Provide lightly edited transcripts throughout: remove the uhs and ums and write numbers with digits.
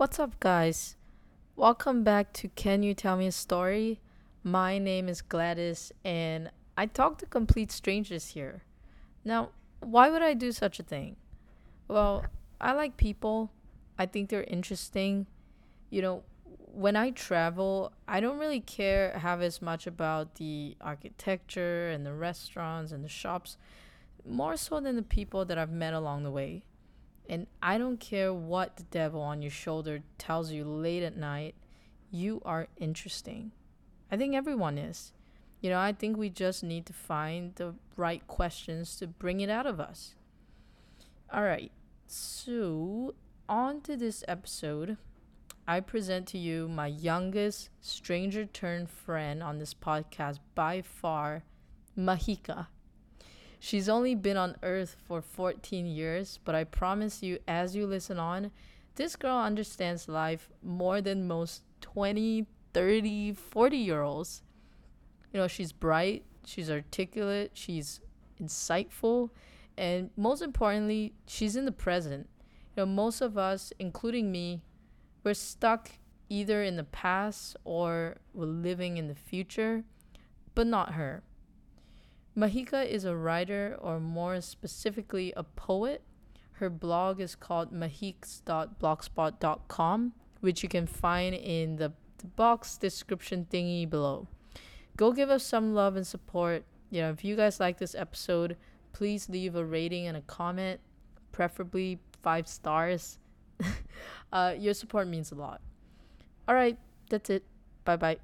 What's up, guys? Welcome back to Can You Tell Me a Story? My name is Gladys, and I talk to complete strangers here. Now, why would I do such a thing? Well, I like people. I think they're interesting. When I travel, I don't really care as much about the architecture and the restaurants and the shops, more so than the people that I've met along the way. And I don't care what the devil on your shoulder tells you late at night, you are interesting. I think everyone is. I think we just need to find the right questions to bring it out of us. All right, so on to this episode. I present to you my youngest stranger-turned-friend on this podcast by far, Mahika. She's only been on Earth for 14 years, but I promise you, as you listen on, this girl understands life more than most 20, 30, 40-year-olds. She's bright, she's articulate, she's insightful, and most importantly, she's in the present. Most of us, including me, we're stuck either in the past or we're living in the future, but not her. Mahika is a writer, or more specifically, a poet. Her blog is called mahiks.blogspot.com, which you can find in the box description thingy below. Go give us some love and support. If you guys like this episode, please leave a rating and a comment, preferably 5 stars. Your support means a lot. All right, that's it. Bye-bye.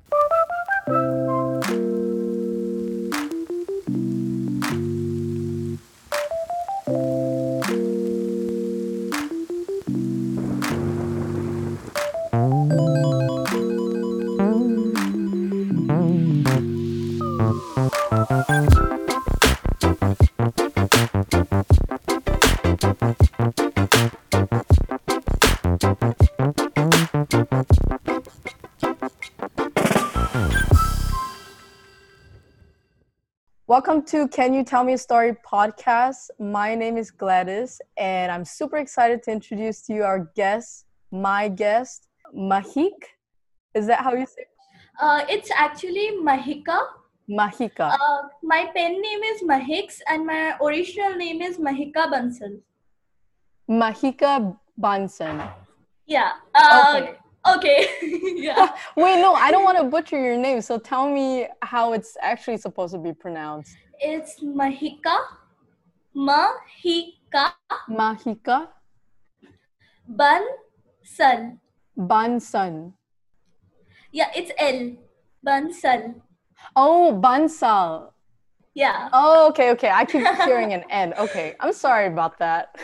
Welcome to Can You Tell Me a Story podcast. My name is Gladys, and I'm super excited to introduce to you our guest, Mahik. Is that how you say it? It's actually Mahika. Mahika. My pen name is Mahiks, and my original name is Mahika Bansal. Mahika Bansal. Yeah. Okay. Yeah. Wait, no, I don't want to butcher your name. So tell me how it's actually supposed to be pronounced. It's Mahika. Mahika. Bansal. Bansal. Yeah, it's L. Bansal. Oh, Bansal. Yeah. Oh, okay. I keep hearing an N. Okay. I'm sorry about that.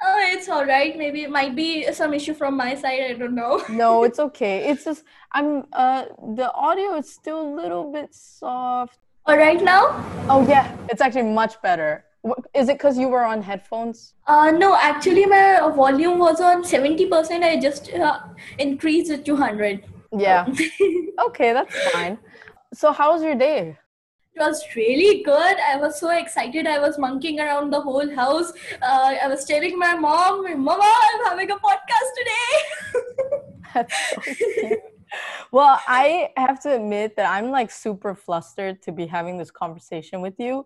Oh, it's all right. Maybe it might be some issue from my side. I don't know. No, it's okay. It's just the audio is still a little bit soft. All right now? Oh, yeah. It's actually much better. Is it because you were on headphones? No, actually my volume was on 70%. I just increased it to 100. Yeah. Okay, that's fine. So how was your day? It was really good. I was so excited. I was monkeying around the whole house. I was telling my mom, "Mama, I'm having a podcast today." That's so cute. Well, I have to admit that I'm like super flustered to be having this conversation with you,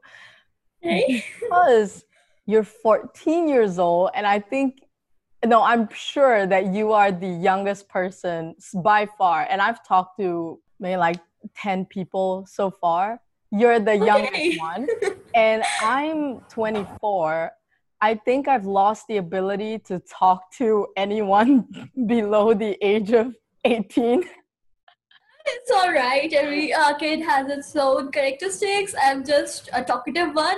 right? Because you're 14 years old, and I'm sure that you are the youngest person by far. And I've talked to maybe like 10 people so far. You're the youngest one, and I'm 24. I think I've lost the ability to talk to anyone below the age of 18. It's all right. Every kid has its own characteristics. I'm just a talkative one.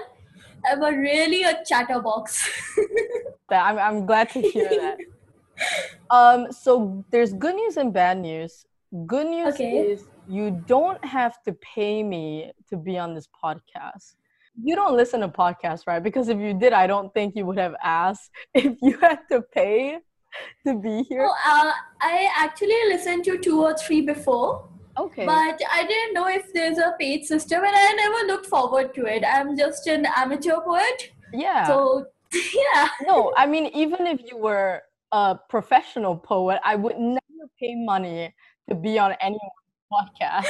I'm really a chatterbox. I'm glad to hear that. So there's good news and bad news. Good news is you don't have to pay me to be on this podcast. You don't listen to podcasts, right? Because if you did, I don't think you would have asked if you had to pay to be here. Oh, I actually listened to 2 or 3 before. Okay. But I didn't know if there's a paid system, and I never looked forward to it. I'm just an amateur poet. Yeah. So, yeah. No, I mean, even if you were a professional poet, I would never pay money to be on anyone's podcast.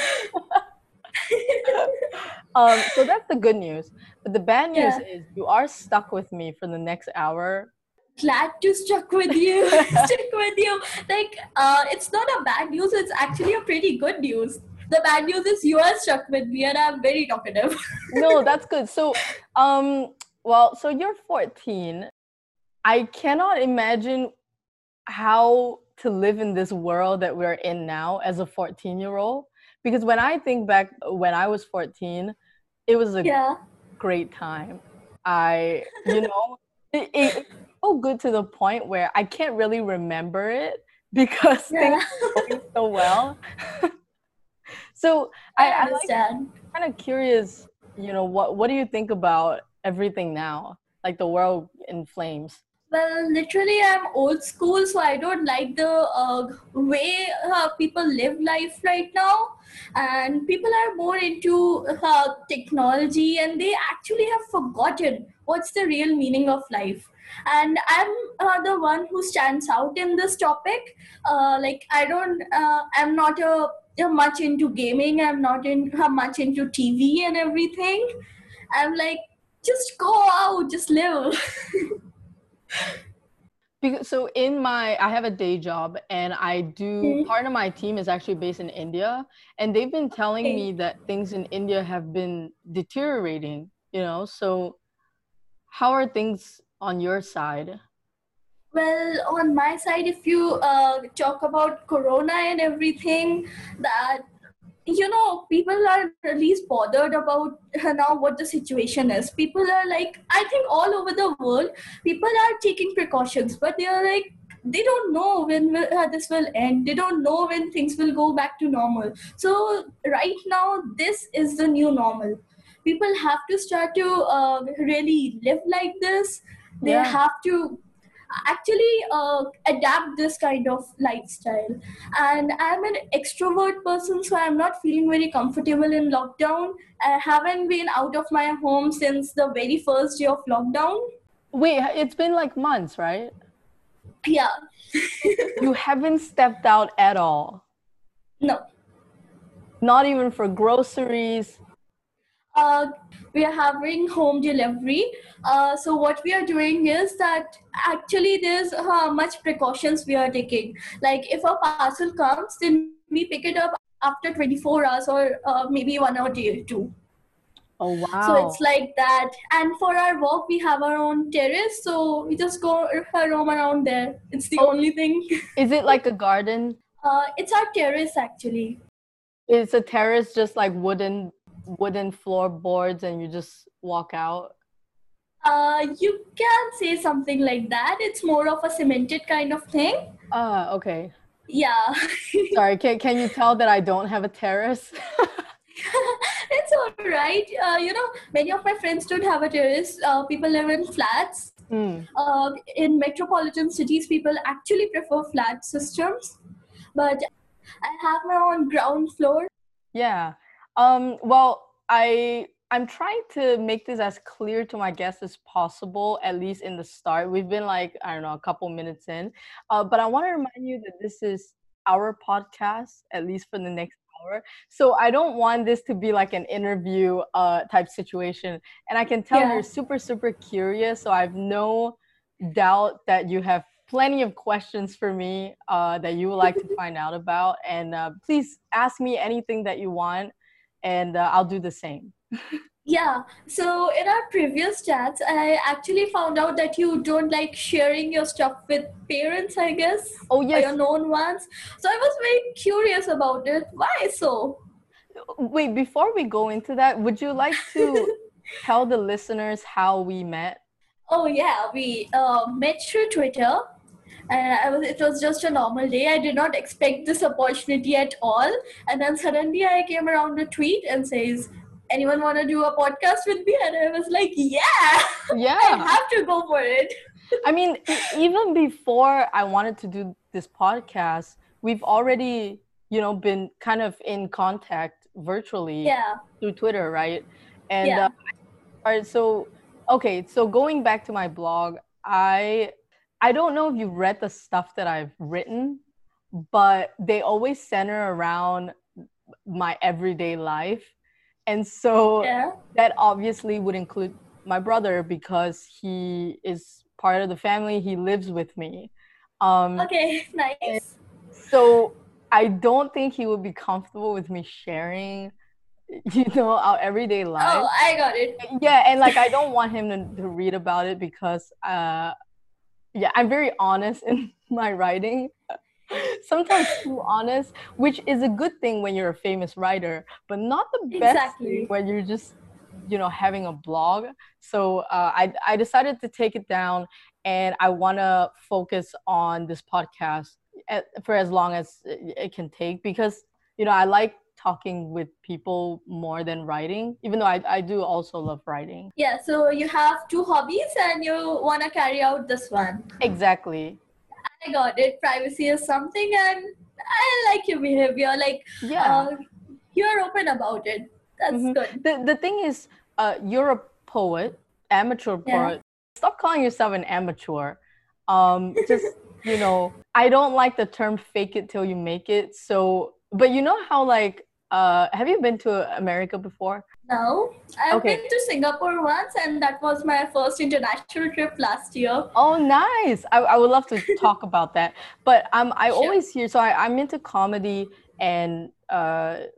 So that's the good news. But the bad news is you are stuck with me for the next hour. Glad to stuck with you. Like, it's not a bad news. It's actually a pretty good news. The bad news is you are stuck with me and I'm very talkative. No, that's good. So, so you're 14. I cannot imagine how to live in this world that we're in now as a 14-year-old. Because when I think back when I was 14, it was a great time. It so good to the point where I can't really remember it because things were going so well. So I understand. I'm kind of curious, what do you think about everything now? Like the world in flames. Well, literally, I'm old school, so I don't like the way people live life right now. And people are more into technology, and they actually have forgotten what's the real meaning of life. And I'm the one who stands out in this topic. I'm not much into gaming. I'm not much into TV and everything. I'm like, just go out, just live. So I have a day job, and I do, part of my team is actually based in India, and they've been telling me that things in India have been deteriorating, so how are things on your side? Well, on my side, if you talk about corona and everything, that people are at least bothered about now what the situation is. People are like, I think all over the world, people are taking precautions, but they are like, they don't know when this will end. They don't know when things will go back to normal. So right now, this is the new normal. People have to start to really live like this. They have to actually adapt this kind of lifestyle. And I'm an extrovert person, so I'm not feeling very comfortable in lockdown. I haven't been out of my home since the very first day of lockdown. Wait, it's been like months, right? Yeah. You haven't stepped out at all? No. Not even for groceries? We are having home delivery. So what we are doing is that actually there's much precautions we are taking. Like if a parcel comes, then we pick it up after 24 hours or maybe 1 hour day or two. Oh, wow. So it's like that. And for our walk, we have our own terrace. So we just go roam around there. It's the only thing. Is it like a garden? It's our terrace actually. It's a terrace, just like wooden floorboards, and you just walk out? You can say something like that. It's more of a cemented kind of thing. Okay. Yeah. Sorry, can you tell that I don't have a terrace? It's all right. Many of my friends don't have a terrace. People live in flats. In metropolitan cities, people actually prefer flat systems. But I have my own ground floor. Yeah. I'm trying to make this as clear to my guests as possible, at least in the start. We've been like, I don't know, a couple minutes in. But I want to remind you that this is our podcast, at least for the next hour. So I don't want this to be like an interview type situation. And I can tell you're super, super curious. So I have no doubt that you have plenty of questions for me that you would like to find out about. And please ask me anything that you want. And I'll do the same. Yeah. So in our previous chats, I actually found out that you don't like sharing your stuff with parents, I guess. Oh, yes. Or your known ones. So I was very curious about it. Why so? Wait, before we go into that, would you like to tell the listeners how we met? Oh, yeah. We met through Twitter. And it was just a normal day. I did not expect this opportunity at all. And then suddenly I came around a tweet and says, anyone want to do a podcast with me? And I was like, yeah, I have to go for it. I mean, even before I wanted to do this podcast, we've already, been kind of in contact virtually through Twitter, right? And all right, so, okay, so going back to my blog, I I don't know if you've read the stuff that I've written, but they always center around my everyday life. And so that obviously would include my brother because he is part of the family. He lives with me. Okay, nice. So I don't think he would be comfortable with me sharing, you know, our everyday life. Oh, I got it. Yeah, and like I don't want him to read about it because, yeah, I'm very honest in my writing. Sometimes too honest, which is a good thing when you're a famous writer, but not the best thing when you're just, you know, having a blog. So I decided to take it down, and I want to focus on this podcast for as long as it can take because, you know, I like talking with people more than writing, even though I do also love writing. Yeah, so you have two hobbies and you want to carry out this one. Exactly. I got it. Privacy is something, and I like your behavior. Like, you're open about it. That's good. The thing is, you're a poet, amateur poet. Stop calling yourself an amateur. Just, you know, I don't like the term fake it till you make it. So, but you know how, like, have you been to America before? No, I've been to Singapore once, and that was my first international trip last year. Oh, nice. I would love to talk about that. But I always hear, so I'm into comedy and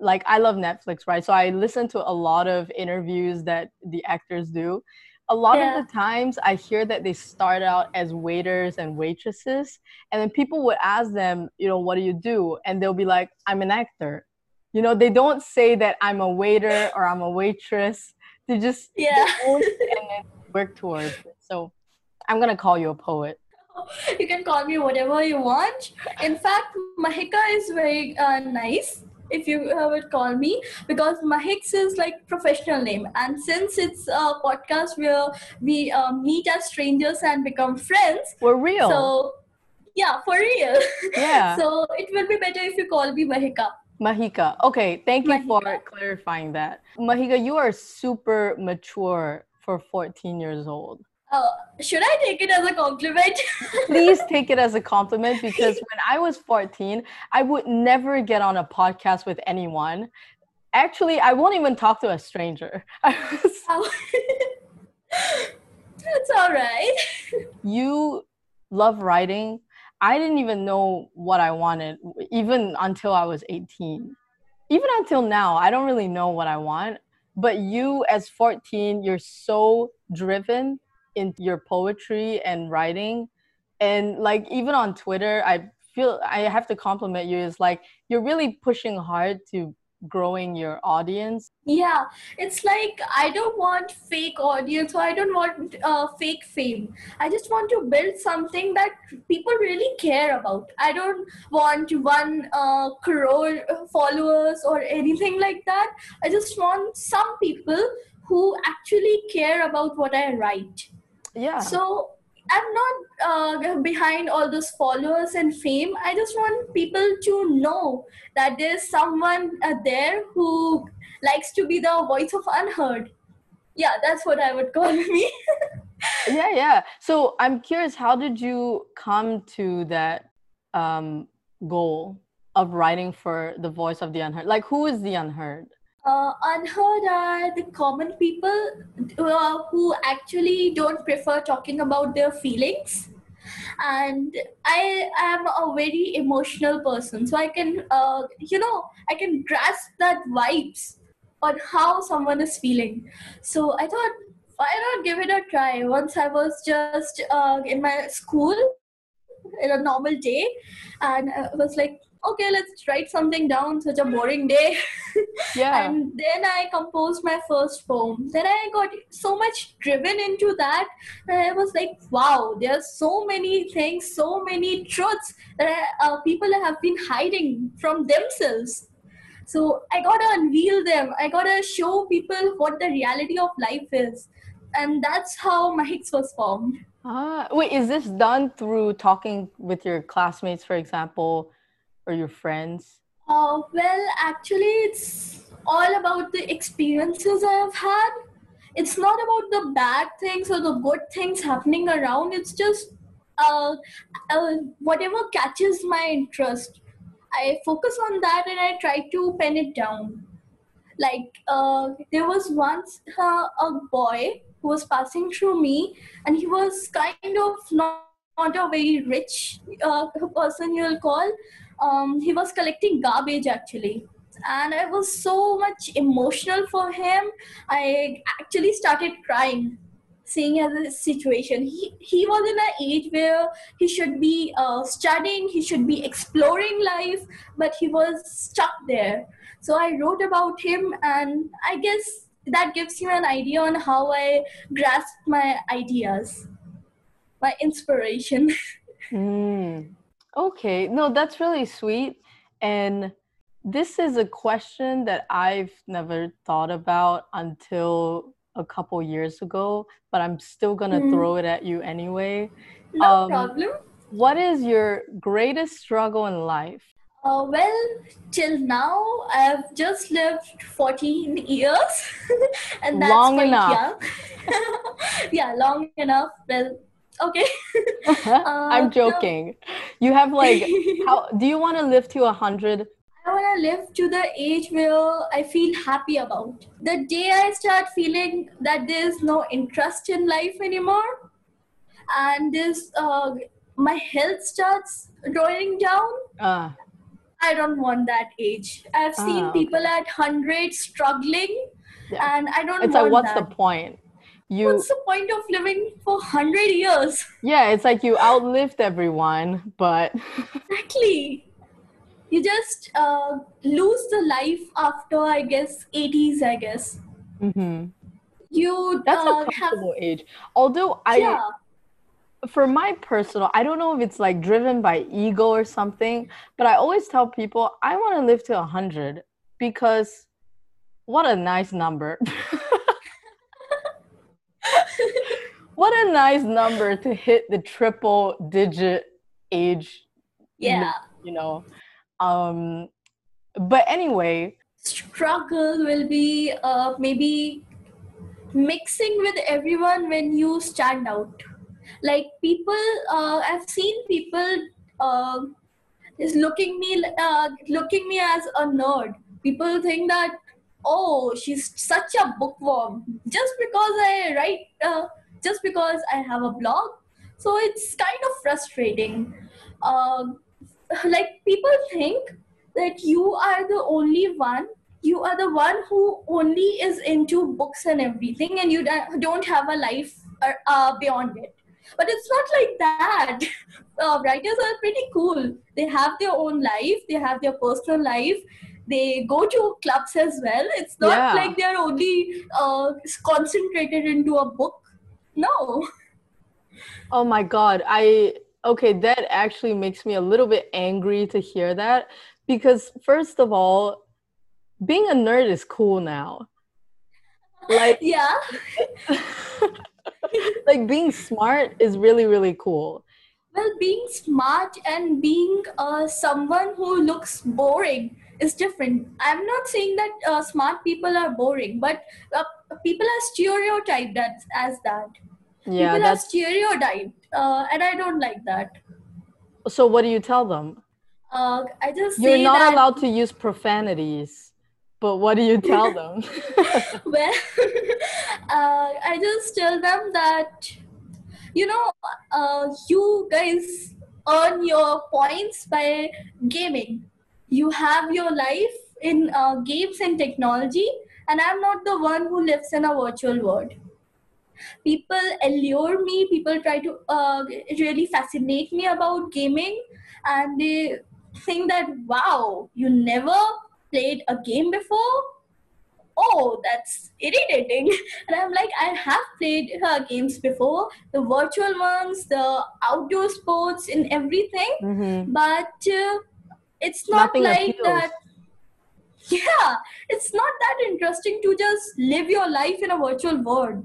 like I love Netflix, right? So I listen to a lot of interviews that the actors do. A lot of the times I hear that they start out as waiters and waitresses, and then people would ask them, you know, what do you do? And they'll be like, I'm an actor. You know, they don't say that I'm a waiter or I'm a waitress. They just they own it and then work towards it. So I'm going to call you a poet. You can call me whatever you want. In fact, Mahika is very nice if you would call me, because Mahiks is like professional name. And since it's a podcast where we meet as strangers and become friends. We're real. So yeah, for real. Yeah. So it will be better if you call me Mahika. Mahika. Okay, thank you for clarifying that. Mahika, you are super mature for 14 years old. Should I take it as a compliment? Please take it as a compliment, because when I was 14, I would never get on a podcast with anyone. Actually, I won't even talk to a stranger. That's all right. You love writing. I didn't even know what I wanted, even until I was 18. Even until now, I don't really know what I want. But you, as 14, you're so driven in your poetry and writing. And like, even on Twitter, I feel I have to compliment you. It's like, you're really pushing hard to growing your audience. Yeah, it's like I don't want fake audience, or I don't want fake fame. I just want to build something that people really care about. I don't want 1 crore followers or anything like that. I just want some people who actually care about what I write. Yeah. So I'm not behind all those followers and fame. I just want people to know that there's someone there who likes to be the voice of unheard. Yeah, that's what I would call me. Yeah. So I'm curious, how did you come to that goal of writing for the voice of the unheard? Like, who is the unheard? Unheard are the common people who actually don't prefer talking about their feelings. And I am a very emotional person. So I can, I can grasp that vibes on how someone is feeling. So I thought, why not give it a try? Once I was just in my school, in a normal day, and I was like, okay, let's write something down, such a boring day. Yeah. And then I composed my first poem. Then I got so much driven into that. And I was like, wow, there are so many things, so many truths that people have been hiding from themselves. So I got to unveil them. I got to show people what the reality of life is. And that's how Mahiks was formed. Wait, is this done through talking with your classmates, for example, or your friends? Well, actually, it's all about the experiences I have had. It's not about the bad things or the good things happening around. It's just whatever catches my interest, I focus on that and I try to pen it down. Like there was once a boy who was passing through me, and he was kind of not a very rich person, you'll call. He was collecting garbage actually. And I was so much emotional for him. I actually started crying, seeing his situation. He was in an age where he should be studying, he should be exploring life, but he was stuck there. So I wrote about him, and I guess that gives you an idea on how I grasp my ideas, my inspiration. Okay, no, that's really sweet. And this is a question that I've never thought about until a couple years ago, but I'm still gonna throw it at you anyway. No problem. What is your greatest struggle in life? Well, till now, I've just lived 14 years. And that's long enough. Yeah, long enough. Well, okay. I'm joking. No. You have like, how do you want to live to 100? I want to live to the age where I feel happy about. The day I start feeling that there's no interest in life anymore, and this my health starts going down, I don't want that age. I've seen people at 100 struggling, and I don't want that. It's like, what's the point? What's the point of living for 100 years? Yeah, it's like you outlived everyone, but... Exactly. You just lose the life after, I guess, 80s, I guess. Mm-hmm. That's a comfortable age. Although for my personal, I don't know if it's like driven by ego or something, but I always tell people I want to live to 100 because what a nice number. What a nice number to hit the triple digit age. Yeah. You know. But anyway, struggle will be maybe mixing with everyone when you stand out. Like people, I've seen people is looking me as a nerd. People think that, oh, she's such a bookworm just because I have a blog. So it's kind of frustrating. Like people think that you are the one who only is into books and everything, and you don't have a life beyond it. But it's not like that. Writers are pretty cool. They have their own life. They have their personal life. They go to clubs as well. It's not like they're only concentrated into a book. No. Oh my God. Okay, that actually makes me a little bit angry to hear that, because first of all, being a nerd is cool now. Like like being smart is really, really cool. Well, being smart and being someone who looks boring is different. I'm not saying that smart people are boring, but people are stereotyped as that. Yeah, people are stereotyped, and I don't like that. So what do you tell them? I just You're not allowed to use profanities, but what do you tell them? Well, I just tell them that, you guys earn your points by gaming. You have your life in games and technology, and I'm not the one who lives in a virtual world. People allure me, people try to really fascinate me about gaming, and they think that, wow, you never played a game before? Oh, that's irritating. And I'm like, I have played games before, the virtual ones, the outdoor sports and everything, but it's not like that. Yeah, it's not that interesting to just live your life in a virtual world.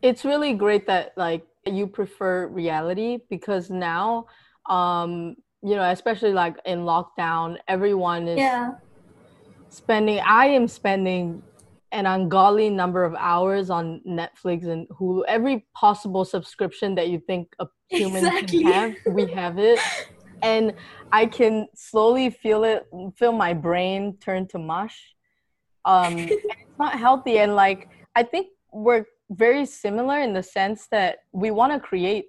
It's really great that like you prefer reality, because now, especially like in lockdown, everyone is I am spending an ungodly number of hours on Netflix and Hulu, every possible subscription that you think humans exactly. have. We have it. And I can slowly feel my brain turn to mush. It's not healthy. And like, I think we're very similar in the sense that we want to create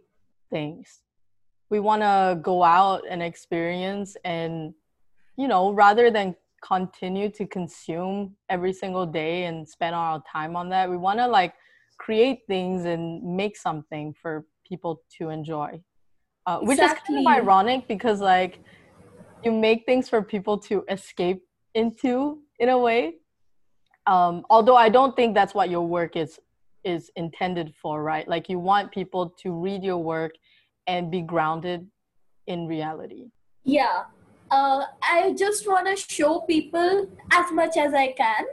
things. We want to go out and experience and, you know, rather than continue to consume every single day and spend all our time on that, we want to like create things and make something for people to enjoy. Which exactly. is kind of ironic because like you make things for people to escape into in a way. Although I don't think that's what your work is intended for, right? Like you want people to read your work and be grounded in reality. Yeah. I just want to show people as much as I can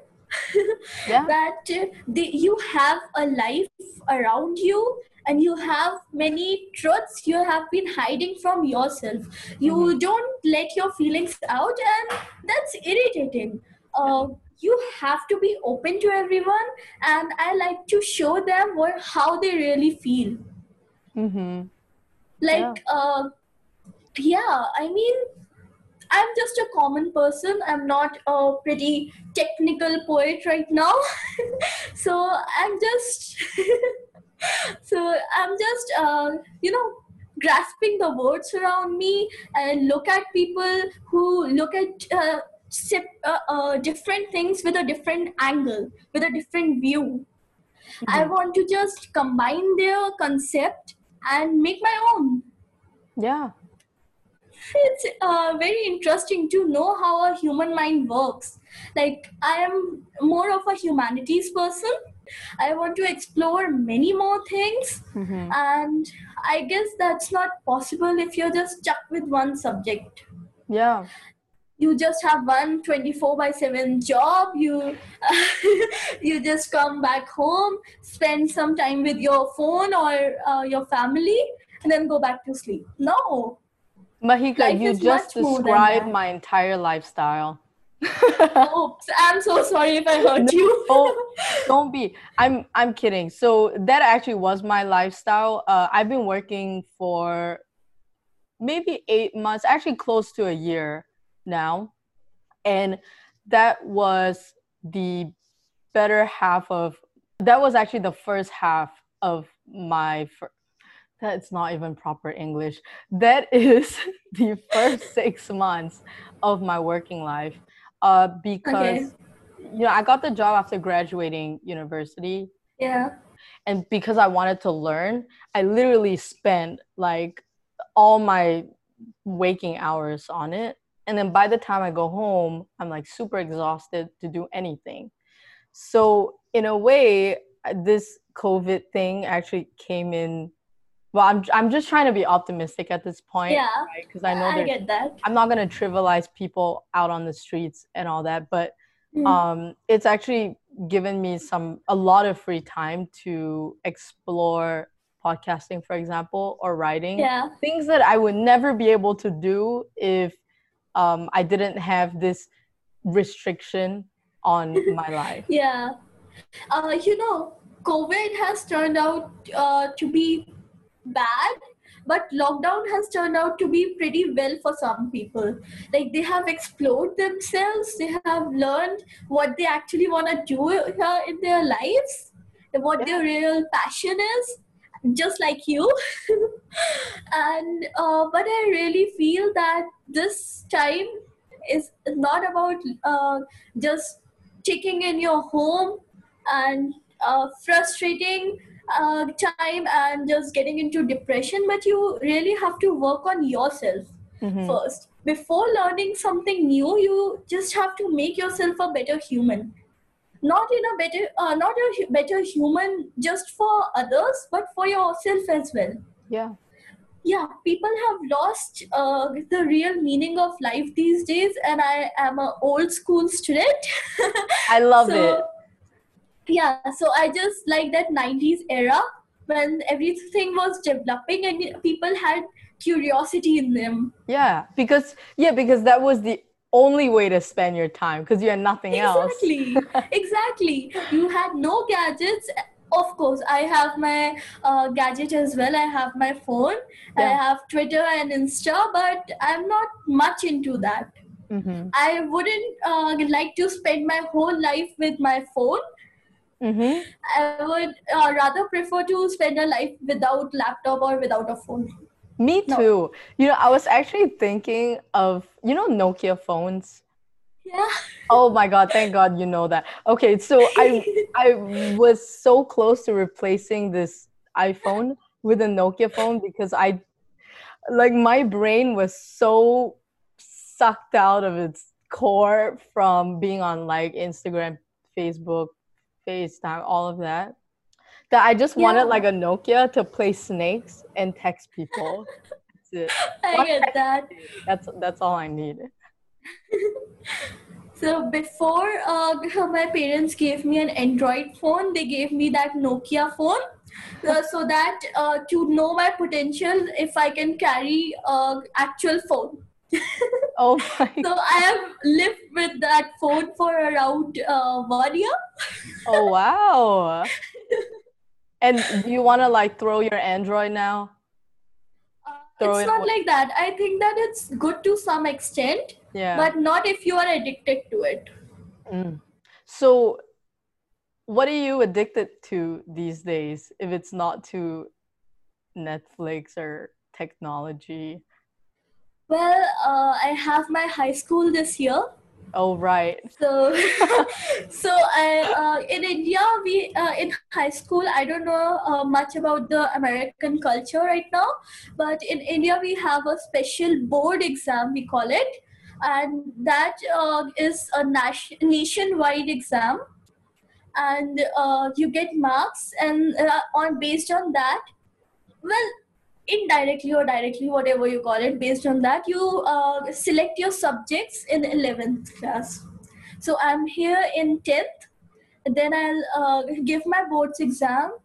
yeah. that you have a life around you and you have many truths you have been hiding from yourself. You mm-hmm. don't let your feelings out, and that's irritating. You have to be open to everyone, and I like to show them how they really feel. Mm-hmm. Like, yeah. I mean, I'm just a common person. I'm not a pretty technical poet right now. So I'm just grasping the words around me and look at people who look at different things with a different angle, with a different view. Mm-hmm. I want to just combine their concept and make my own. Yeah. It's very interesting to know how a human mind works. Like, I am more of a humanities person. I want to explore many more things. Mm-hmm. And I guess that's not possible if you're just stuck with one subject. Yeah. You just have one 24/7 job. You just come back home, spend some time with your phone or your family, and then go back to sleep. No. Mahika, you just described my entire lifestyle. Oops, I'm so sorry if I hurt you. No, don't be. I'm kidding. So that actually was my lifestyle. I've been working for maybe 8 months, actually close to a year now. And that was actually the first half of my that's not even proper English. That is the first 6 months of my working life because you know, I got the job after graduating university. Yeah. And because I wanted to learn, I literally spent like all my waking hours on it. And then by the time I go home, I'm like super exhausted to do anything. So in a way, this COVID thing actually came in. Well, I'm just trying to be optimistic at this point. Yeah, right? 'Cause I know I get that. I'm not going to trivialize people out on the streets and all that, but it's actually given me a lot of free time to explore podcasting, for example, or writing. Yeah. Things that I would never be able to do if I didn't have this restriction on my life. Yeah. COVID has turned out to be bad, but lockdown has turned out to be pretty well for some people. Like, they have explored themselves, they have learned what they actually want to do in their lives, what their real passion is, just like you. And but I really feel that this time is not about just checking in your home and frustrating time and just getting into depression, but you really have to work on yourself first. Before learning something new, you just have to make yourself a better human. Not a better human just for others, but for yourself as well. Yeah. Yeah, people have lost the real meaning of life these days, and I am an old school student. I love it. Yeah, so I just like that 90s era when everything was developing and people had curiosity in them. Yeah, because that was the only way to spend your time because you had nothing else. Exactly. You had no gadgets Of course, I have my gadget as well. I have my phone. Yeah. I have Twitter and Insta, but I'm not much into that. Mm-hmm. I wouldn't like to spend my whole life with my phone. Mm-hmm. I would rather prefer to spend a life without laptop or without a phone. Me too. No. You know, I was actually thinking of, you know, Nokia phones. Yeah. Oh my God, thank God you know that. Okay, so I was so close to replacing this iPhone with a Nokia phone because I, like, my brain was so sucked out of its core from being on like Instagram, Facebook, FaceTime, all of that, that I just wanted like a Nokia to play snakes and text people. That's it. I get that. That's all I need. So before my parents gave me an Android phone, they gave me that Nokia phone so that to know my potential, if I can carry actual phone. Oh my God. So I have lived with that phone for around 1 year. Oh wow. And do you want to like throw your Android now? It's not like that. I think that it's good to some extent, but not if you are addicted to it. Mm. So what are you addicted to these days if it's not to Netflix or technology? Well, I have my high school this year. Oh, right. So, I in India, we in high school, I don't know much about the American culture right now, but in India, we have a special board exam, we call it. And that is a nationwide exam. And you get marks and based on that, well, indirectly or directly, whatever you call it, based on that, you select your subjects in 11th class. So I'm here in 10th. Then I'll give my boards exam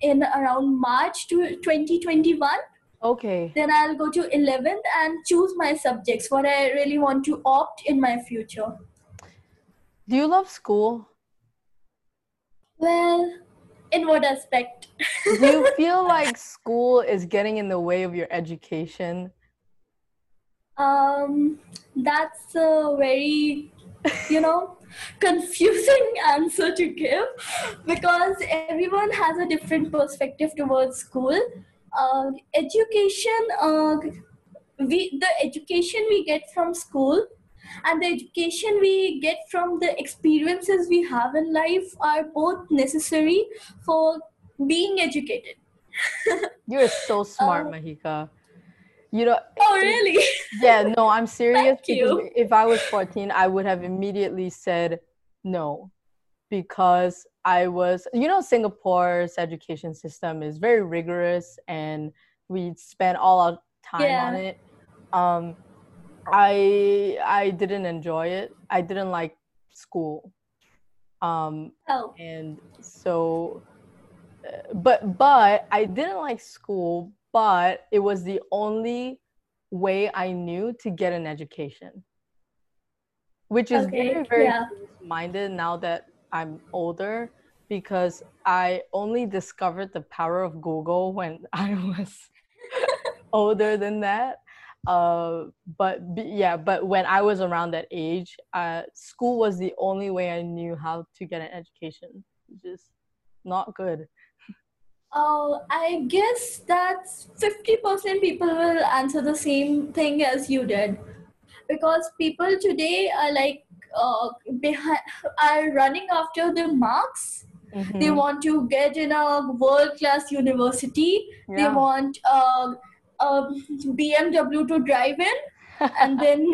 in around March 2021. Okay. Then I'll go to 11th and choose my subjects, what I really want to opt in my future. Do you love school? Well, in what aspect? Do you feel like school is getting in the way of your education? That's a very, confusing answer to give because everyone has a different perspective towards school. Education, the education we get from school and the education we get from the experiences we have in life are both necessary for being educated. You're so smart, Mahika. You know. Oh, really? Yeah, no, I'm serious. Because if I was 14, I would have immediately said no, because I was, Singapore's education system is very rigorous and we spend all our time on it. I didn't enjoy it. I didn't like school. And so, but I didn't like school, but it was the only way I knew to get an education, which is very, very close-minded now that I'm older, because I only discovered the power of Google when I was older than that. But when I was around that age, school was the only way I knew how to get an education, which is not good. Oh, I guess that's 50% people will answer the same thing as you did, because people today are like are running after their marks. Mm-hmm. They want to get in a world-class university. Yeah. They want BMW to drive in, and then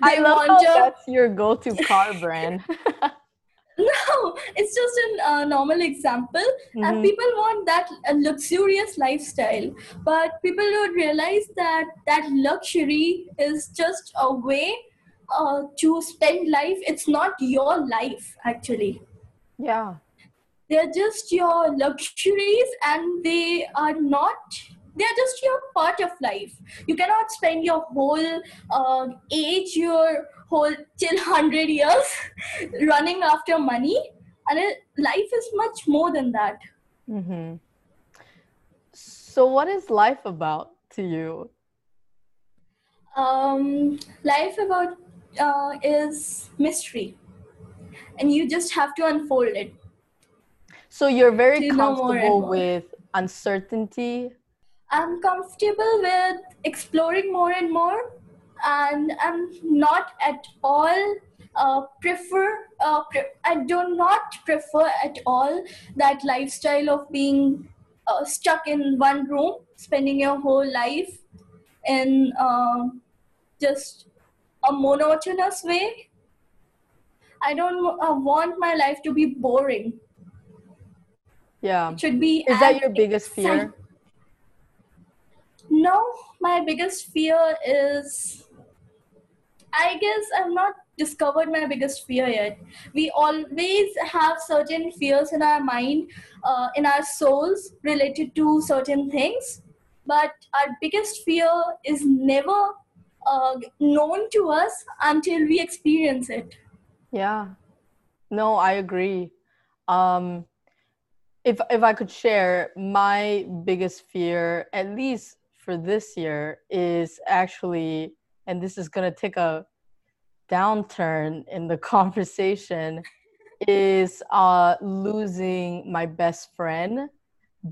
I love how that's your go-to car brand. No, it's just a normal example. Mm-hmm. And people want that luxurious lifestyle, but people don't realize that that luxury is just a way to spend life. It's not your life, actually. Yeah, they're just your luxuries, and they are not. They're just your part of life. You cannot spend your whole age, your whole till 100 years running after money. And life is much more than that. Mm-hmm. So what is life about to you? Life about is mystery. And you just have to unfold it. So you're very comfortable with uncertainty? I'm comfortable with exploring more and more. And I'm not at all I do not prefer at all that lifestyle of being stuck in one room, spending your whole life in just a monotonous way. I don't want my life to be boring. Yeah. It should be. Is that your biggest fear? No, my biggest fear is, I guess I've not discovered my biggest fear yet. We always have certain fears in our mind, in our souls, related to certain things. But our biggest fear is never known to us until we experience it. Yeah. No, I agree. If I could share, my biggest fear, at least for this year, is actually, and this is going to take a downturn in the conversation, is losing my best friend,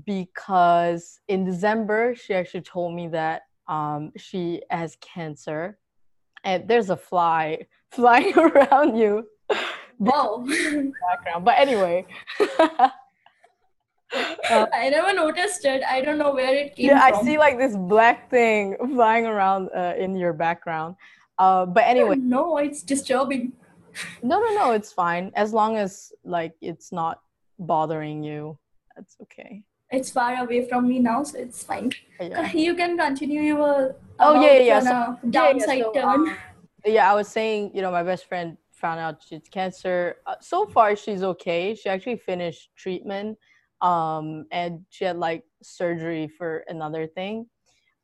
because in December, she actually told me that she has cancer. And there's a fly flying around you. Wow. Background. But anyway. I never noticed it. I don't know where it came from. Yeah, I see like this black thing flying around in your background. But anyway. No, it's disturbing. No, it's fine. As long as like it's not bothering you, that's okay. It's far away from me now, so it's fine. Yeah. You can continue your downside turn. I was saying, my best friend found out she's cancer. So far, she's okay. She actually finished treatment. And she had like surgery for another thing.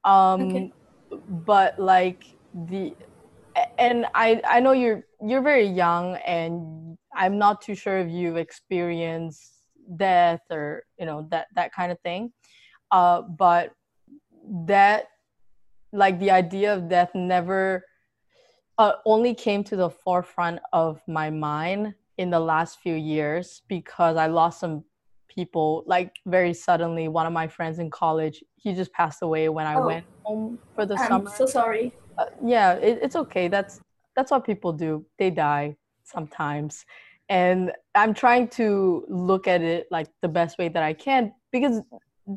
But like I know you're very young, and I'm not too sure if you've experienced death or, that kind of thing. But that, like, the idea of death never, only came to the forefront of my mind in the last few years, because I lost some people like very suddenly. One of my friends in college, he just passed away when I went home for the summer. I'm so sorry. It's okay. That's what people do. They die sometimes, and I'm trying to look at it like the best way that I can, because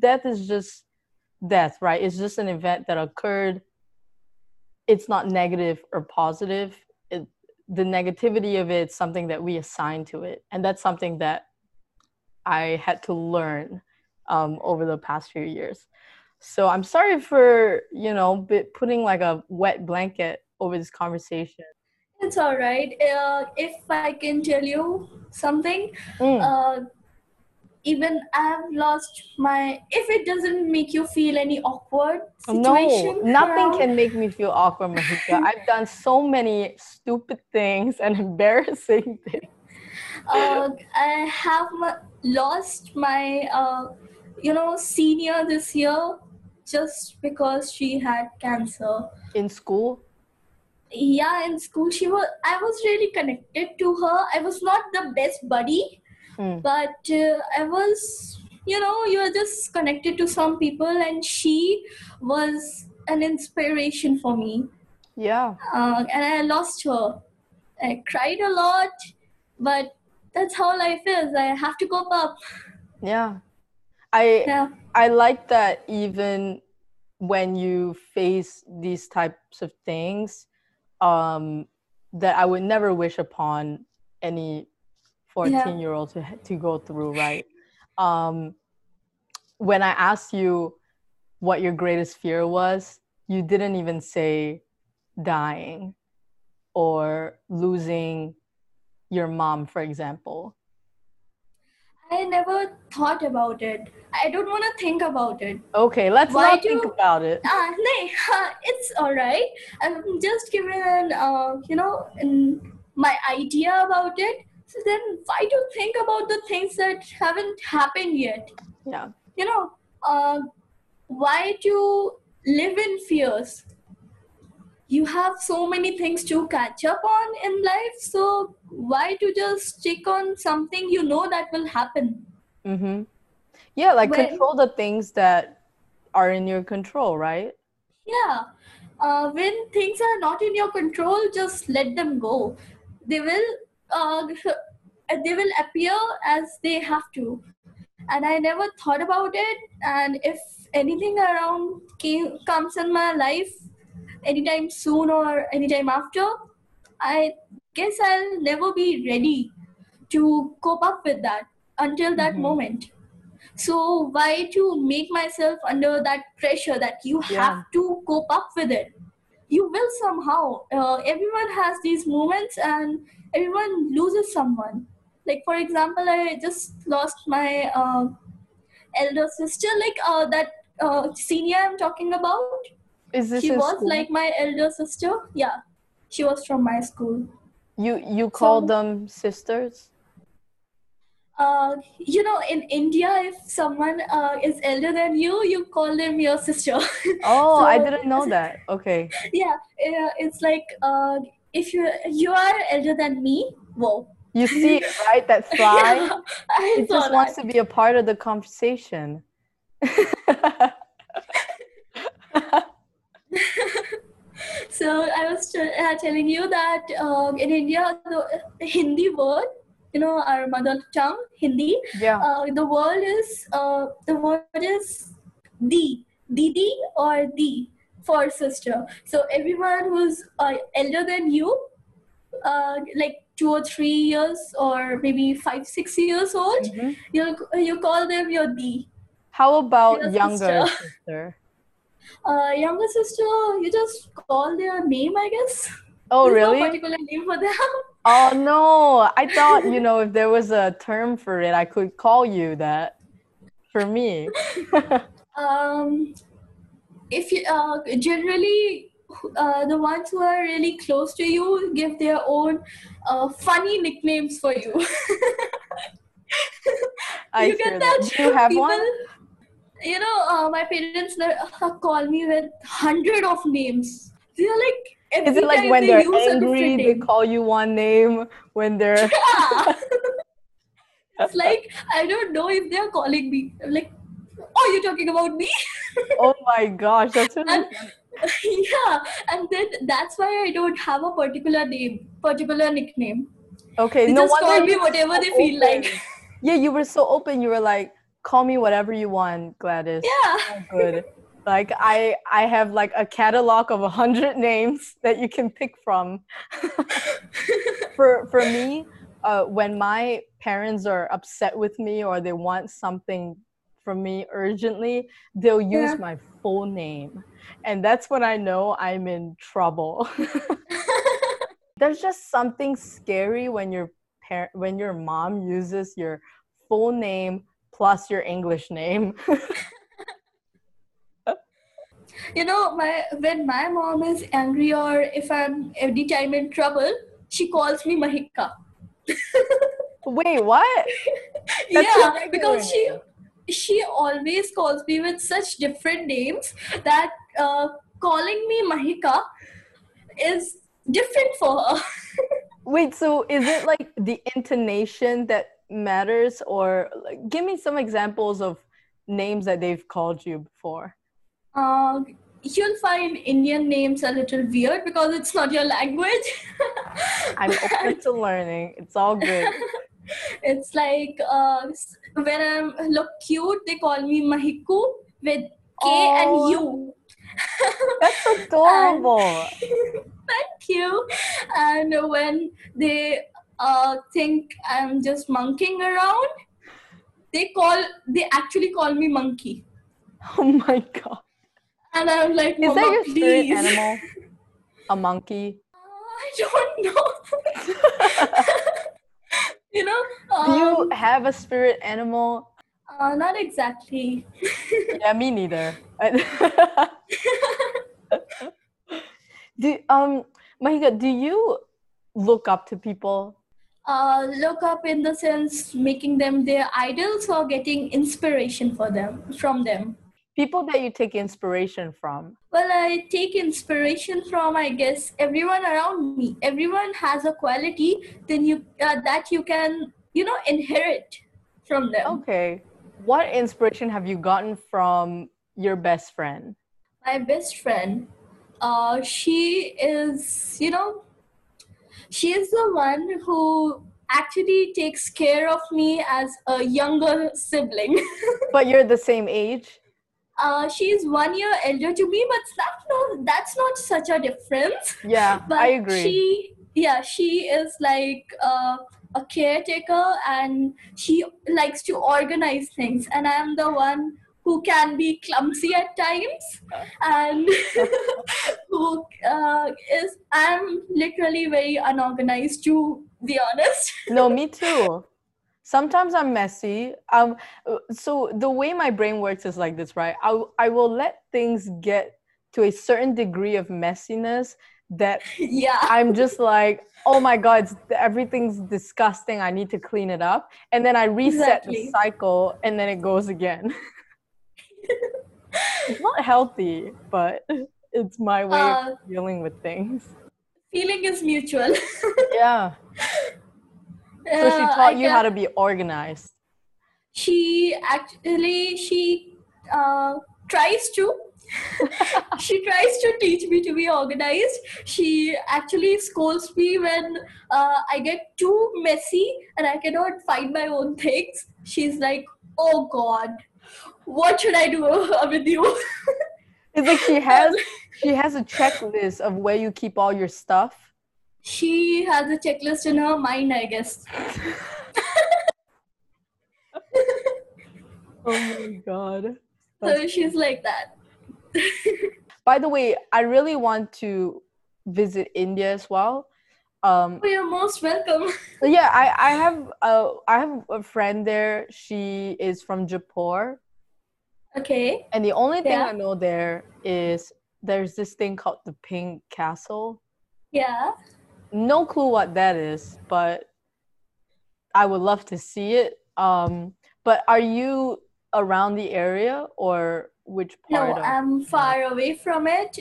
death is just death, right? It's just an event that occurred. It's not negative or positive. The negativity of it's something that we assign to it, and that's something that I had to learn over the past few years. So I'm sorry for, putting like a wet blanket over this conversation. It's all right. If I can tell you something, even I've lost my, if it doesn't make you feel any awkward situation. No, nothing can make me feel awkward, Mahika. I've done so many stupid things and embarrassing things. I have lost my, senior this year just because she had cancer. In school? Yeah, in school. I was really connected to her. I was not the best buddy, but I was, you're just connected to some people, and she was an inspiration for me. Yeah. And I lost her. I cried a lot, but that's how life is. I have to cope up. Yeah. I like that even when you face these types of things that I would never wish upon any 14-year-old to go through, right? When I asked you what your greatest fear was, you didn't even say dying or losing your mom, for example. I never thought about it. I don't want to think about it. Okay, let's not think about it. It's all right. I'm just given an my idea about it. So then why do you think about the things that haven't happened yet? Yeah. You know, why do you live in fears? You have so many things to catch up on in life. So why to just stick on something you know that will happen? Mm-hmm. Yeah, like control the things that are in your control, right? Yeah. When things are not in your control, just let them go. They will appear as they have to. And I never thought about it. And if anything around comes in my life anytime soon or anytime after, I guess I'll never be ready to cope up with that until that moment. So why to make myself under that pressure that you have to cope up with it? You will somehow. Everyone has these moments and everyone loses someone. Like, for example, I just lost my elder sister, like that senior I'm talking about. Is this she was school? Like my elder sister. Yeah, she was from my school. You called them sisters? You know, in India, if someone is elder than you, you call them your sister. Oh, so, I didn't know that. Okay. Yeah, it's like if you are elder than me, whoa. You see it, right? That fly. Yeah, it just wants to be a part of the conversation. So I was telling you that in India, the Hindi word, you know, our mother tongue, Hindi. Yeah. The word is di, didi or di for sister. So everyone who's elder than you, like 2 or 3 years or maybe 5, 6 years old, you call them your di. How about younger sister? Younger sister, you just call their name, I guess. Oh, there's really? No particular name for them. Oh, no. I thought, you know, if there was a term for it, I could call you that for me. If you generally, the ones who are really close to you give their own funny nicknames for you. You get that? Do you have one? You know, my parents call me with 100 of names. They're like, is it like when they're angry, they call you one name? When they're... Yeah. It's like, I don't know if they're calling me. I'm like, oh, you're talking about me? Oh my gosh, that's really... Yeah, and then that's why I don't have a particular name, particular nickname. Okay, they just call me whatever they feel like. Yeah, you were so open. You were like, call me whatever you want, Gladys. Yeah. Oh, good. Like I have like a catalog of 100 names that you can pick from. For me, when my parents are upset with me or they want something from me urgently, they'll use my full name. And that's when I know I'm in trouble. There's just something scary when your mom uses your full name plus your English name. You know, when my mom is angry or if I'm any time in trouble, she calls me Mahika. Wait, what? Yeah, because she always calls me with such different names that calling me Mahika is different for her. Wait, so is it like the intonation that matters, or like, give me some examples of names that they've called you before? You'll find Indian names a little weird because it's not your language. I'm open to learning. It's all good. It's like when I look cute, they call me Mahiku with K and U. That's adorable. Thank you. And when they think I'm just monkeying around, they actually call me monkey. Oh my god. And I'm like, is that your spirit animal? A monkey? I don't know. You know? Do you have a spirit animal? Not exactly. Yeah, me neither. Mahika, do you look up to people? look up in the sense making them their idols or getting inspiration for them from them? People that you take inspiration from. Well, I take inspiration from, I guess, everyone around me. Everyone has a quality then you that you can, inherit from them. Okay. What inspiration have you gotten from your best friend? My best friend, she is, she is the one who actually takes care of me as a younger sibling. But you're the same age? She's 1 year elder to me, but that's not such a difference. Yeah, but I agree. She is like a caretaker, and she likes to organize things. And I am the one who can be clumsy at times, and who I'm literally very unorganized, to be honest. No, me too. Sometimes I'm messy. So the way my brain works is like this, right? I will let things get to a certain degree of messiness that I'm just like, oh my God, everything's disgusting. I need to clean it up. And then I reset the cycle and then it goes again. It's not healthy, but it's my way of dealing with things. Feeling is mutual. Yeah. So she taught you how to be organized. She tries to. She tries to teach me to be organized. She actually scolds me when I get too messy and I cannot find my own things. She's like, oh God, what should I do with you? It's like she has a checklist of where you keep all your stuff. She has a checklist in her mind, I guess. Oh my God. So she's like that. By the way, I really want to visit India as well. You're most welcome. Yeah, I have a friend there. She is from Jaipur. Okay. And the only thing I know there is there's this thing called the Pink Castle. Yeah. No clue what that is, but I would love to see it. But are you around the area or which part? No, I'm far away from it.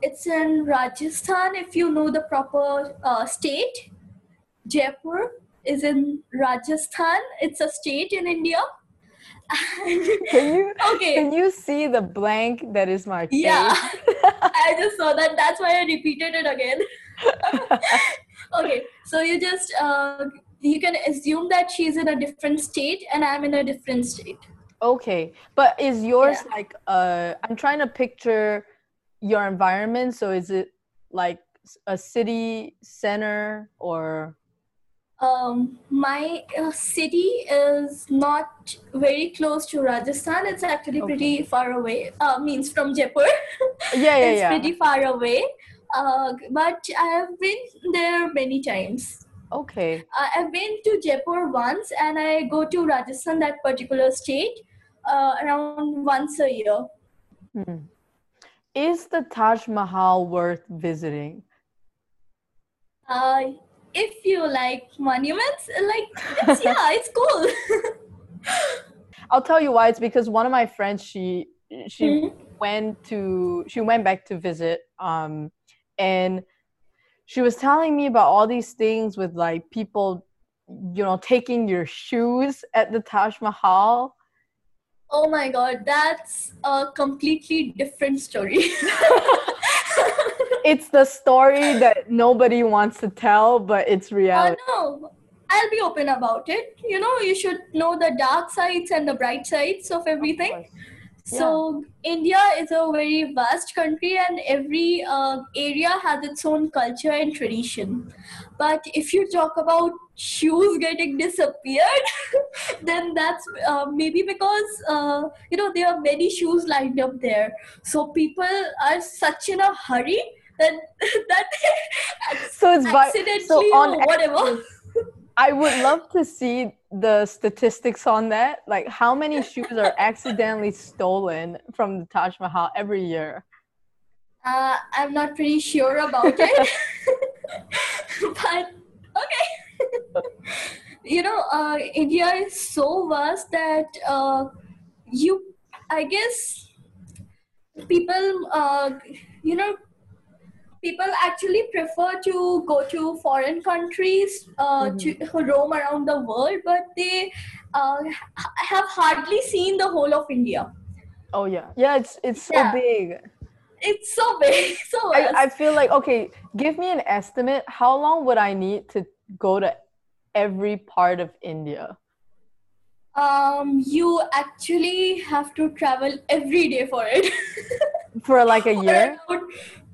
It's in Rajasthan, if you know the proper state. Jaipur is in Rajasthan. It's a state in India. Can you see the blank that is my face? Yeah, I just saw that. That's why I repeated it again. Okay, so you just you can assume that she's in a different state and I'm in a different state. Okay, but is yours like I'm trying to picture your environment. So is it like a city center or? My city is not very close to Rajasthan. It's actually pretty far away. Means from Jaipur. It's pretty far away. But I have been there many times. Okay. I've been to Jaipur once, and I go to Rajasthan, that particular state, around once a year. Hmm. Is the Taj Mahal worth visiting? If you like monuments, it's cool. I'll tell you why. It's because one of my friends, she went back to visit, and she was telling me about all these things with like people, taking your shoes at the Taj Mahal. Oh my God, that's a completely different story. It's the story that nobody wants to tell, but it's reality. No, I'll be open about it. You should know the dark sides and the bright sides of everything. So India is a very vast country, and every area has its own culture and tradition. But if you talk about shoes getting disappeared, then that's maybe because there are many shoes lined up there. So people are such in a hurry that so it's accidentally or whatever. I would love to see the statistics on that. Like, how many shoes are accidentally stolen from the Taj Mahal every year? I'm not pretty sure about it. But, okay. you know, India is so vast that I guess people, you know, people actually prefer to go to foreign countries to roam around the world, but they have hardly seen the whole of India. Oh yeah, yeah, it's yeah. So big. It's so big. So I feel like, okay, give me an estimate. How long would I need to go to every part of India? You actually have to travel every day for it. For like a year?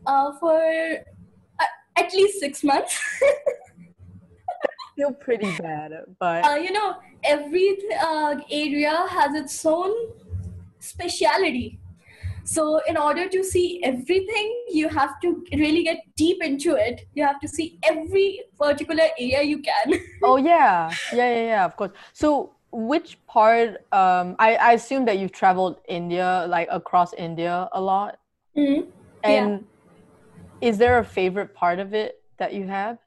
For at least 6 months. Still pretty bad, but... you know, every area has its own speciality. So in order to see everything, you have to really get deep into it. You have to see every particular area you can. Oh, yeah. Yeah, yeah, yeah, of course. So which part, I assume that you've traveled India, like across India a lot. Mm-hmm. And yeah. Is there a favorite part of it that you have?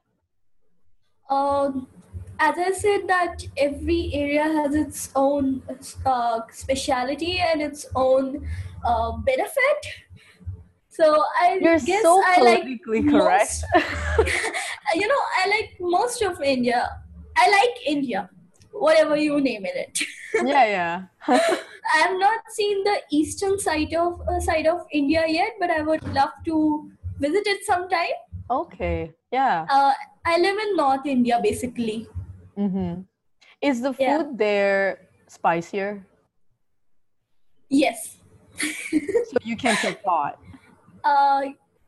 As I said, that every area has its own speciality and its own benefit. So I You're guess so I like correct. Most, you know, I like most of India. I like India, whatever you name it. Yeah, yeah. I have not seen the eastern side of India yet, but I would love to visit it sometime. Okay. Yeah. I live in North India, basically. Mm-hmm. Is the food there spicier? Yes. So you can take pot.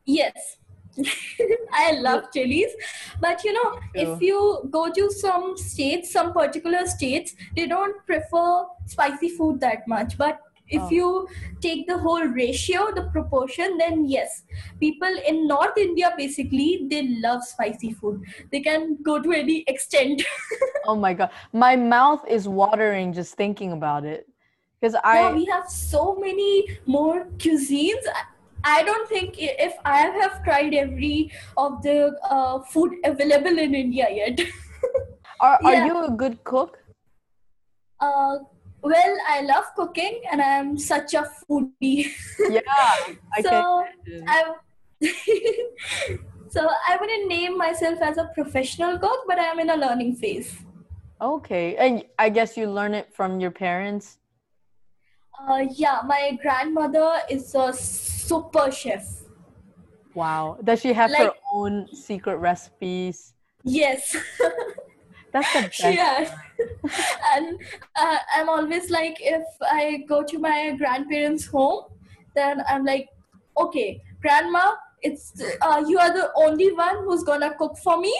Yes. I love chilies, but you know, if you go to some particular states, they don't prefer spicy food that much. But if you take the whole ratio, the proportion, then yes, people in North India, basically, they love spicy food. They can go to any extent. Oh my God. My mouth is watering just thinking about it. Because we have so many more cuisines. I don't think if I have tried every of the food available in India yet. Are you a good cook? Well, I love cooking and I'm such a foodie. Yeah, I so can So I wouldn't name myself as a professional cook, but I'm in a learning phase. Okay, and I guess you learn it from your parents? Yeah, my grandmother is a super chef. Wow. Does she have her own secret recipes? Yes. That's the best. Yeah. And I'm always like, if I go to my grandparents' home, then I'm like, okay, Grandma, it's you are the only one who's gonna cook for me.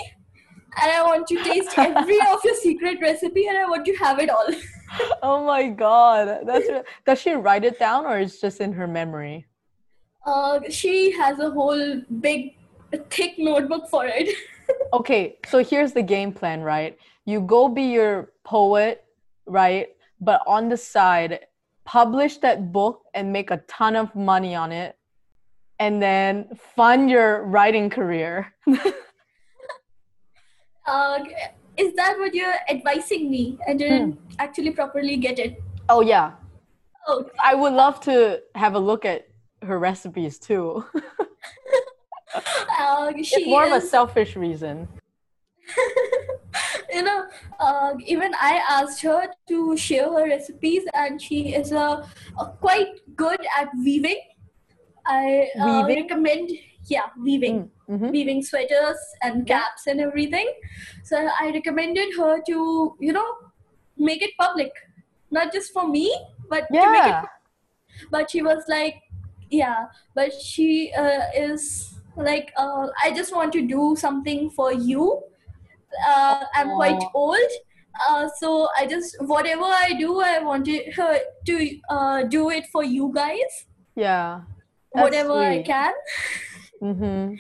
And I want to taste every of your secret recipe and I want to have it all. Oh my God. Does she write it down or it's just in her memory? She has a whole big, thick notebook for it. Okay, so here's the game plan, right? You go be your poet, right? But on the side, publish that book and make a ton of money on it. And then fund your writing career. Is that what you're advising me? I didn't actually properly get it. Oh, yeah. Oh. I would love to have a look at her recipes, too. It's more of a selfish reason. You know, even I asked her to share her recipes and she is quite good at weaving. I recommend... Yeah, weaving. Mm-hmm. Weaving sweaters and caps and everything. So I recommended her to, you know, make it public. Not just for me, but to make it public. But she was like, but she is like, I just want to do something for you. I'm quite old. So I just, whatever I do, I wanted her to do it for you guys. Yeah. Whatever sweet. I can. Mm-hmm.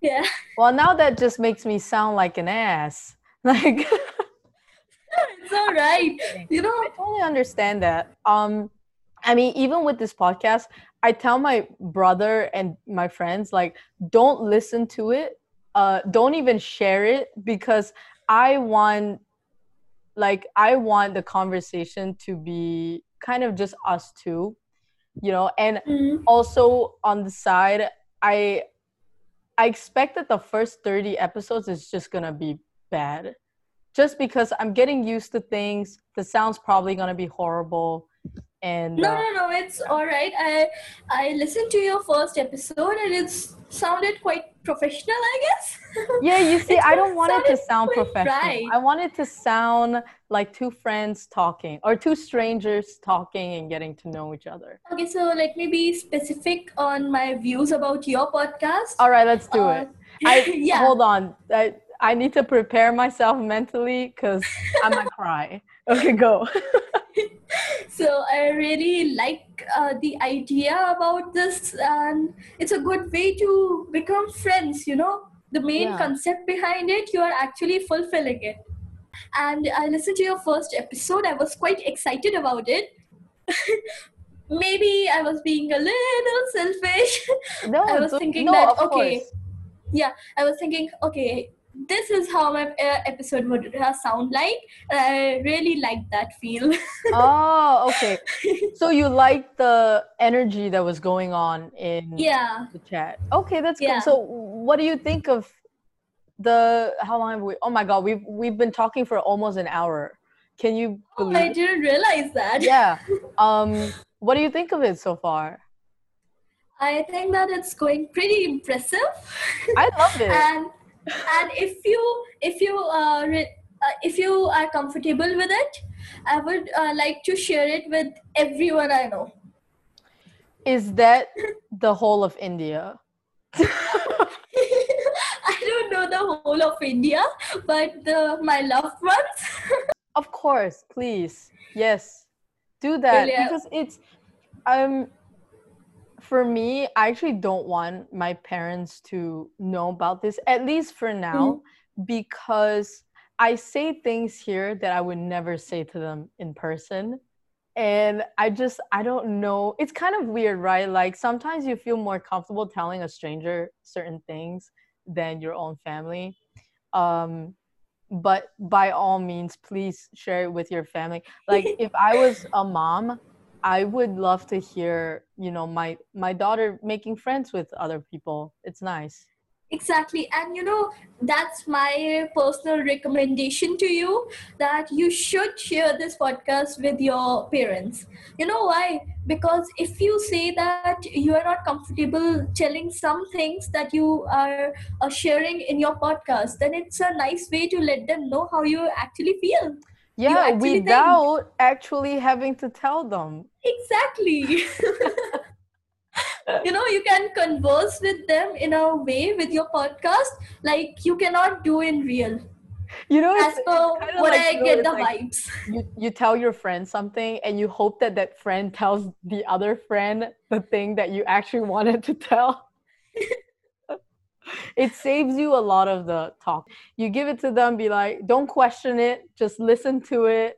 Yeah. Well, now that just makes me sound like an ass. Like, it's all right. You know, I totally understand that. I mean, even with this podcast, I tell my brother and my friends, like, don't listen to it. Don't even share it because I want like, I want the conversation to be kind of just us two, you know, and also on the side, I expect that the first 30 episodes is just going to be bad, just because I'm getting used to things. The sound's probably going to be horrible. And no, it's all right. I listened to your first episode and it sounded quite professional, I guess. Yeah, you see, I don't want it to sound professional. Right. I want it to sound like two friends talking, or two strangers talking and getting to know each other. Okay, so let me be specific on my views about your podcast. All right, let's do it. Yeah. Hold on. I need to prepare myself mentally because I'm going to cry. Okay, go. So I really like the idea about this, and it's a good way to become friends, you know. The main concept behind it, you are actually fulfilling it. And I listened to your first episode. I was quite excited about it. Maybe I was being a little selfish. No, I was thinking okay, this is how my episode would sound like. I really like that feel. Oh, okay. So you liked the energy that was going on in the chat. Okay, that's good. So what do you think of how long have we? Oh my God, we've been talking for almost an hour. Can you believe? I didn't realize that. Yeah. What do you think of it so far? I think that it's going pretty impressive. I love it. And if you are comfortable with it, I would like to share it with everyone I know. Is that the whole of India? I don't know the whole of India, but my loved ones. Of course, please, yes, do that, because it's for me, I actually don't want my parents to know about this, at least for now, because I say things here that I would never say to them in person. And I don't know. It's kind of weird, right? Like, sometimes you feel more comfortable telling a stranger certain things than your own family. But by all means, please share it with your family. Like, if I was a mom, I would love to hear, you know, my daughter making friends with other people. It's nice. Exactly. And, you know, that's my personal recommendation to you, that you should share this podcast with your parents. You know why? Because if you say that you are not comfortable telling some things that you are sharing in your podcast, then it's a nice way to let them know how you actually feel. Yeah, without actually having to tell them. Exactly. You know, you can converse with them in a way with your podcast, like you cannot do in real. You know, as per what I get the vibes. You tell your friend something and you hope that that friend tells the other friend the thing that you actually wanted to tell. It saves you a lot of the talk. You give it to them, be like, don't question it, just listen to it,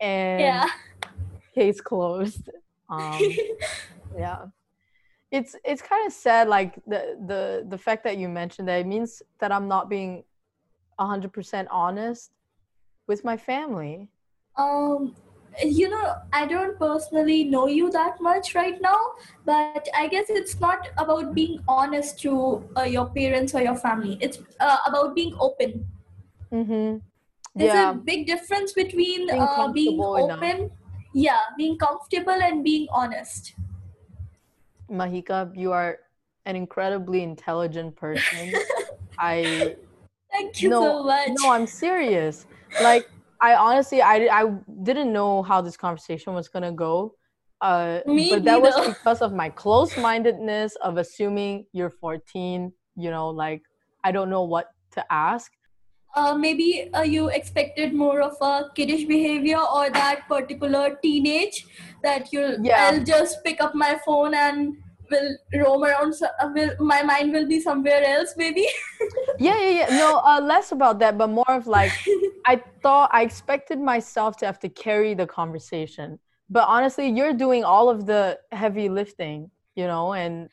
and case closed. Yeah, it's kind of sad, like the fact that you mentioned that. It means that I'm not being 100% honest with my family. You know, I don't personally know you that much right now, but I guess it's not about being honest to your parents or your family. It's about being open. Mm-hmm. There's a big difference between being open, being comfortable, and being honest. Mahika, you are an incredibly intelligent person. Thank you so much. No, I'm serious. Like, I honestly, I didn't know how this conversation was going to go. But that was because of my close-mindedness of assuming you're 14, you know, like, I don't know what to ask. Maybe you expected more of a kiddish behavior, or that particular teenage that I'll just pick up my phone and will roam around, my mind will be somewhere else, maybe. No, less about that, but more of like, I expected myself to have to carry the conversation, but honestly, you're doing all of the heavy lifting, you know, and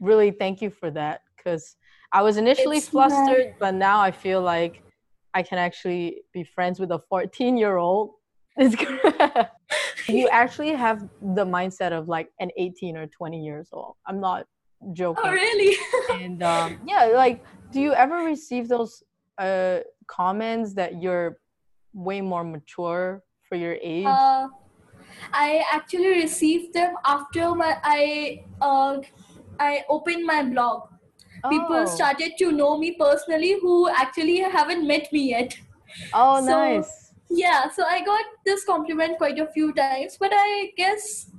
really thank you for that, because I was initially flustered, but now I feel like I can actually be friends with a 14-year-old. You actually have the mindset of like an 18 or 20 years old. I'm not joking. Oh, really? And yeah, like, do you ever receive those comments that you're way more mature for your age? I actually received them after I opened my blog. Oh. People started to know me personally who actually haven't met me yet. Oh, so, nice. Yeah, so I got this compliment quite a few times, but I guess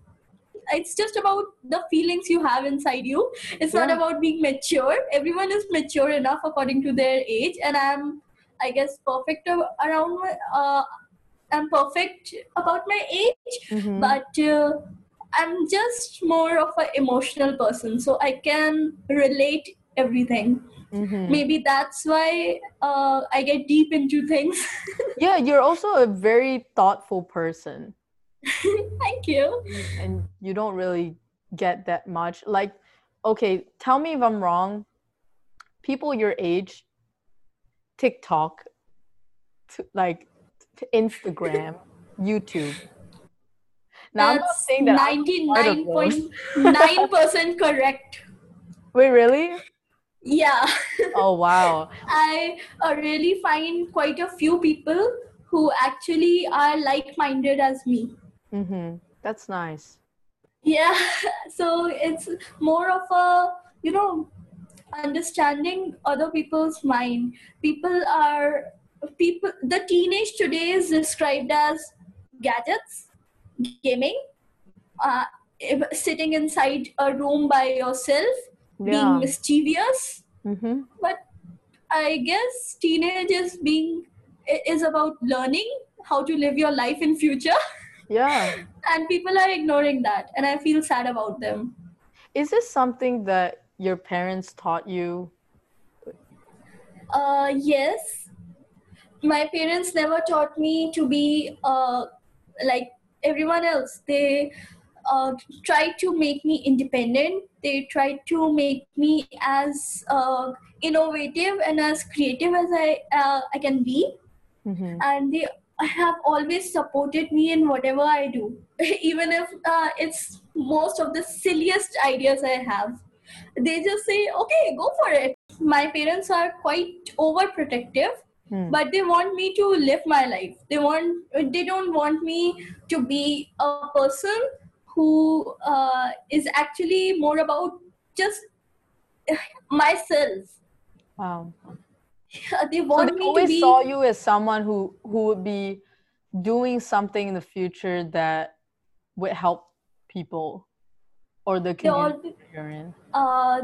it's just about the feelings you have inside you. It's not about being mature. Everyone is mature enough according to their age, and I'm, I guess, perfect around my, I'm perfect about my age, but I'm just more of an emotional person, so I can relate everything. Maybe that's why I get deep into things. Yeah, you're also a very thoughtful person. Thank you. And you don't really get that much. Like, okay, tell me if I'm wrong. People your age, TikTok, like, Instagram, YouTube. Now, that's, I'm not saying that 99.9% correct. Wait, really? Yeah. Oh, wow. I really find quite a few people who actually are like-minded as me. That's nice. Yeah. So it's more of a, you know, understanding other people's mind. People, the teenage today is described as gadgets, gaming, sitting inside a room by yourself, being mischievous. But I guess teenage is about learning how to live your life in future. Yeah. And people are ignoring that, and I feel sad about them. Is this something that your parents taught you? Yes. My parents never taught me to be like everyone else. They tried to make me independent. They tried to make me as innovative and as creative as I can be. And they have always supported me in whatever I do, even if it's most of the silliest ideas I have. They just say, okay, go for it. My parents are quite overprotective. But they want me to live my life. They don't want me to be a person who is actually more about just myself. Wow. They want me to be... So they always saw you as someone who would be doing something in the future that would help people or the community you're in.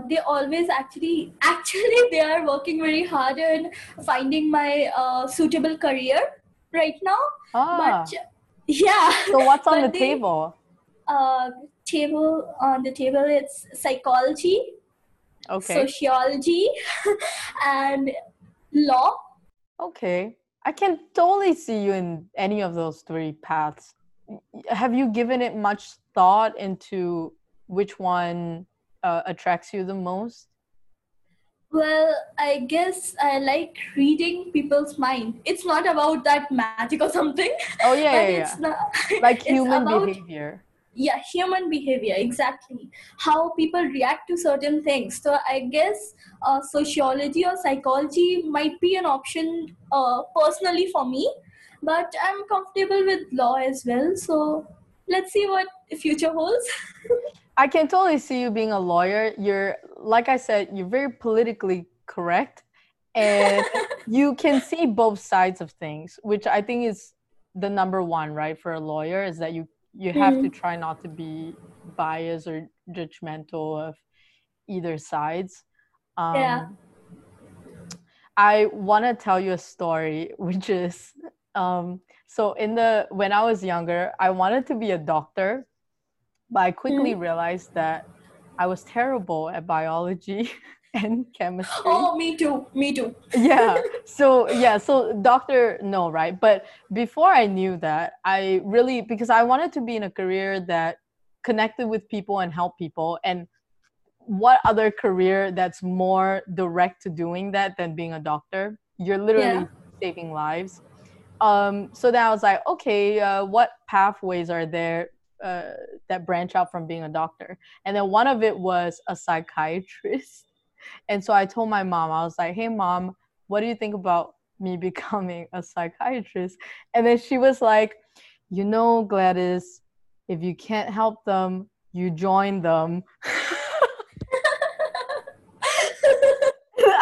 They always actually they are working very hard in finding my suitable career right now. But yeah. So what's on the table? On the table, it's psychology, sociology, and law. Okay, I can totally see you in any of those three paths. Have you given it much thought into which one attracts you the most? Well, I guess I like reading people's mind. It's not about that magic or something. Oh, yeah, yeah, it's not, like human behavior. Yeah, human behavior, exactly. How people react to certain things. So I guess sociology or psychology might be an option personally for me, but I'm comfortable with law as well. So let's see what the future holds. I can totally see you being a lawyer. You're, like I said, you're very politically correct, and you can see both sides of things, which I think is the number one, right, for a lawyer, is that you have to try not to be biased or judgmental of either sides. Yeah. I want to tell you a story, which is, so when I was younger, I wanted to be a doctor. But I quickly realized that I was terrible at biology and chemistry. Oh, me too. Yeah. So doctor, no, right? But before I knew that, because I wanted to be in a career that connected with people and helped people. And what other career that's more direct to doing that than being a doctor? You're literally saving lives. So then I was like, okay, what pathways are there that branch out from being a doctor? And then one of it was a psychiatrist. And so I told my mom, I was like, hey, mom, what do you think about me becoming a psychiatrist? And then she was like, you know, Gladys, if you can't help them, you join them.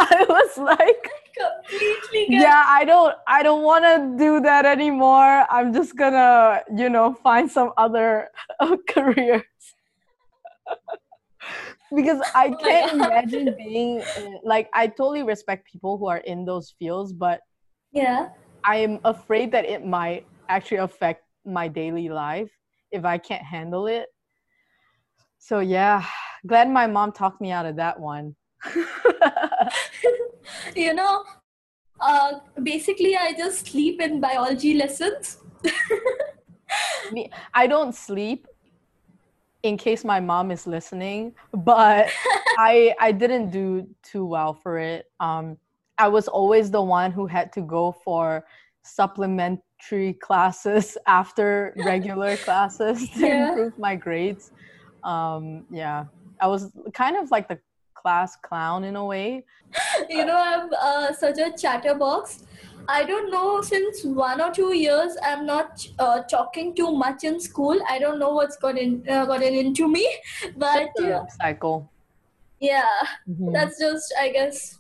I was like, yeah, I don't want to do that anymore. I'm just gonna, you know, find some other careers. Because I can't imagine being like, I totally respect people who are in those fields, but yeah, I am afraid that it might actually affect my daily life if I can't handle it. So yeah, glad my mom talked me out of that one. You know, basically I just sleep in biology lessons. I don't sleep, in case my mom is listening, but I didn't do too well for it. I was always the one who had to go for supplementary classes after regular classes to improve my grades. Yeah, I was kind of like the class clown in a way. You know, I'm such a chatterbox. I don't know, since 1 or 2 years, I'm not talking too much in school. I don't know what's gotten into me, but cycle. Yeah, that's just, I guess,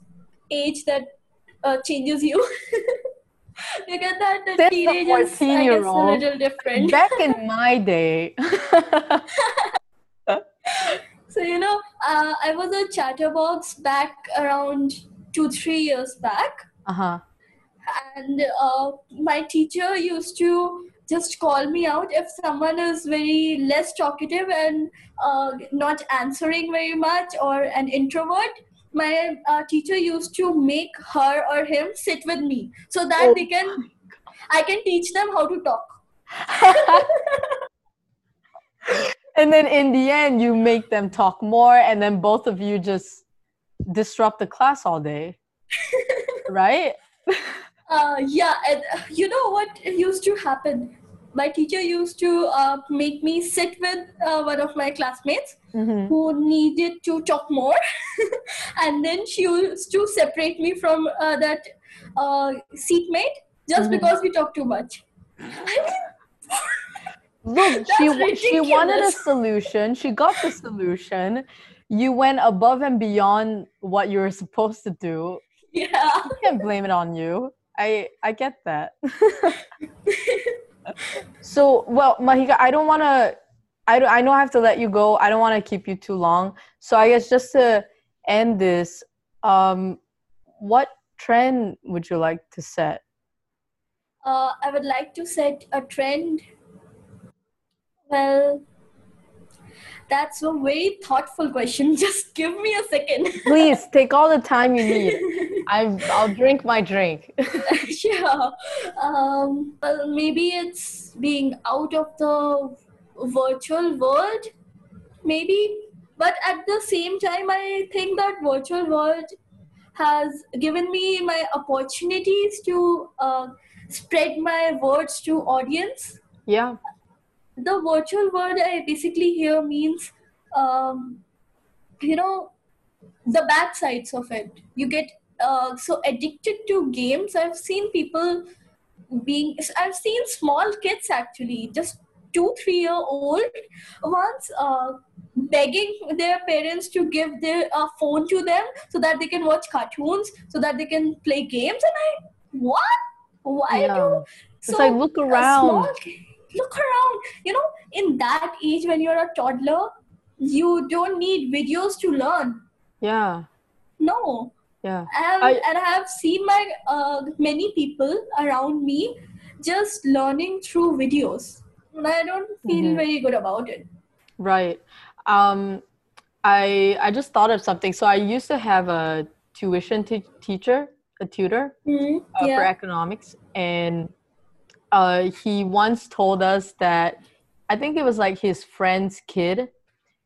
age that changes you. You get that the teenage is, I guess, a little different. Back in my day. So, you know, I was a chatterbox back around 2-3 years back. Uh-huh. And my teacher used to just call me out if someone is very less talkative and not answering very much, or an introvert. My teacher used to make her or him sit with me so that I can teach them how to talk. And then in the end, you make them talk more, and then both of you just disrupt the class all day, right? Yeah, and you know what used to happen? My teacher used to make me sit with one of my classmates who needed to talk more. And then she used to separate me from that seatmate just because we talked too much. I mean, look, she wanted a solution. She got the solution. You went above and beyond what you were supposed to do. Yeah. I can't blame it on you. I get that. So, well, Mahika, I know I have to let you go. I don't want to keep you too long. So I guess just to end this, what trend would you like to set? I would like to set a trend. Well, that's a very thoughtful question. Just give me a second. Please, take all the time you need. I'll drink my drink. Sure. Well, maybe it's being out of the virtual world, maybe. But at the same time, I think that virtual world has given me my opportunities to spread my words to audience. Yeah. The virtual world, I basically hear, means, you know, the bad sides of it. You get so addicted to games. I've seen small kids, actually, just 2-3-year-old ones, begging their parents to give their phone to them so that they can watch cartoons, so that they can play games. And look around. Look around, you know, in that age when you're a toddler, you don't need videos to learn. Yeah. No. Yeah. And I have seen my many people around me just learning through videos. And I don't feel very good about it. Right. I just thought of something. So I used to have a tuition tutor for economics, and he once told us that, I think it was like his friend's kid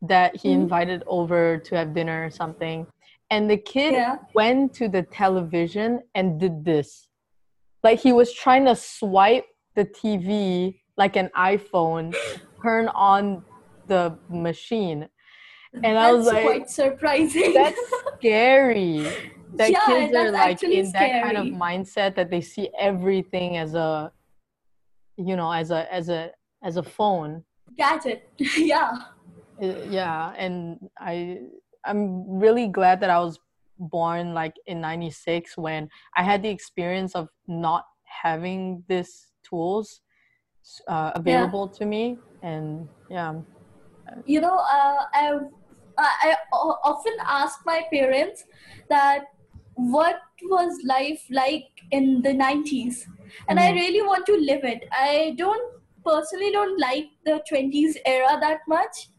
that he invited over to have dinner or something. And the kid went to the television and did this. Like he was trying to swipe the TV like an iPhone, turn on the machine. And I was like, quite surprising. That's scary. That yeah, kids are like in scary. That kind of mindset that they see everything as a, you know, as a phone. Gadget. Yeah. Yeah. And I'm really glad that I was born like in 96 when I had the experience of not having these tools available to me. And yeah. You know, I often ask my parents that what was life like in the 90s? And I really want to live it. I personally don't like the 20s era that much.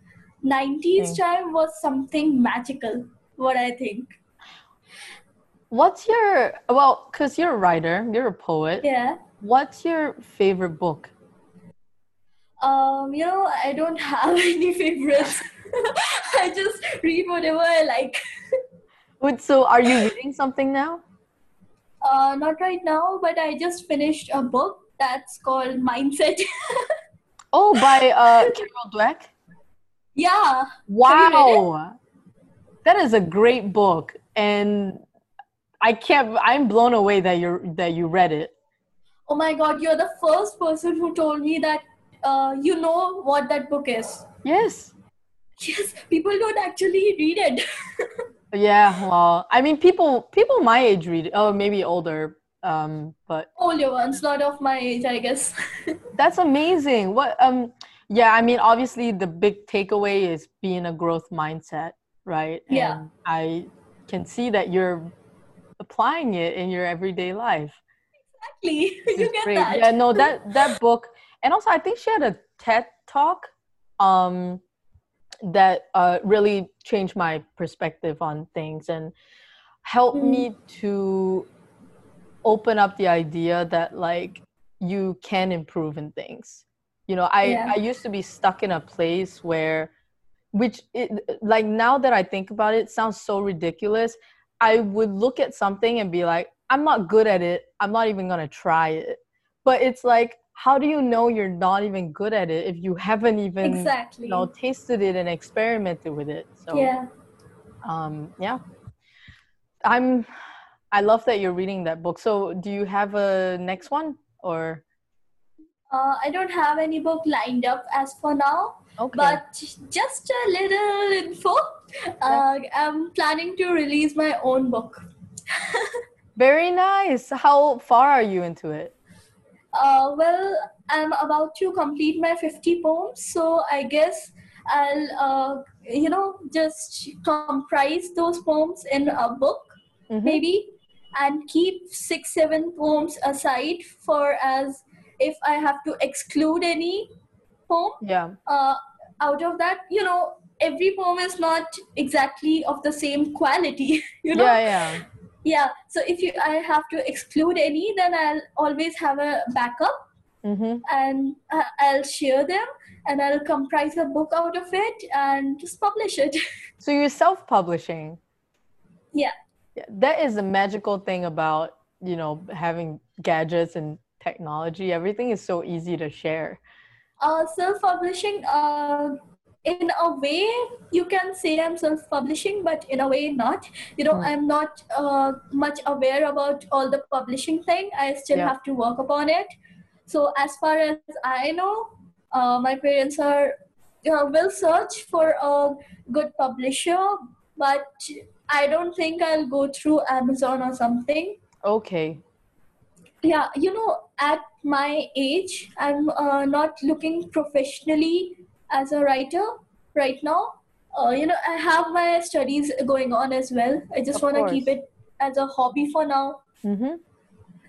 90s time was something magical, what I think. What's your, well, because you're a writer, you're a poet. Yeah. What's your favorite book? You know, I don't have any favorites. I just read whatever I like. Wait, so are you reading something now? Not right now, but I just finished a book that's called Mindset. Oh, by Carol Dweck? Yeah. Wow. That is a great book. And I'm blown away that you read it. Oh my God, you're the first person who told me that you know what that book is. Yes. Yes, people don't actually read it. Yeah, well, I mean, people my age read it. Oh, maybe older, but older ones, not of my age, I guess. That's amazing. What? Yeah, I mean, obviously, the big takeaway is being a growth mindset, right? Yeah. And I can see that you're applying it in your everyday life. Exactly. You get that. Yeah, no, that book. And also, I think she had a TED talk that really changed my perspective on things and helped me to open up the idea that, like, you can improve in things. You know, I used to be stuck in a place which now that I think about it, it sounds so ridiculous. I would look at something and be like, I'm not good at it. I'm not even going to try it. But it's like, how do you know you're not even good at it if you haven't even tasted it and experimented with it? So I love that you're reading that book. So do you have a next one or? I don't have any book lined up as for now. Okay. But just a little info. I'm planning to release my own book. Very nice. How far are you into it? Well, I'm about to complete my 50 poems, so I guess I'll, just comprise those poems in a book, maybe, and keep 6-7 poems aside for as if I have to exclude any poem out of that. You know, every poem is not exactly of the same quality, you know? Yeah. Yeah, so I have to exclude any, then I'll always have a backup and I'll share them and I'll comprise a book out of it and just publish it. So you're self-publishing? Yeah. That is the magical thing about, you know, having gadgets and technology. Everything is so easy to share. Self-publishing, in a way, you can say I'm self-publishing, but in a way not. You know, I'm not much aware about all the publishing thing. I still have to work upon it. So as far as I know, my parents will search for a good publisher, but I don't think I'll go through Amazon or something. Okay. Yeah, you know, at my age, I'm not looking professionally as a writer right now. You know, I have my studies going on as well. I just want to keep it as a hobby for now.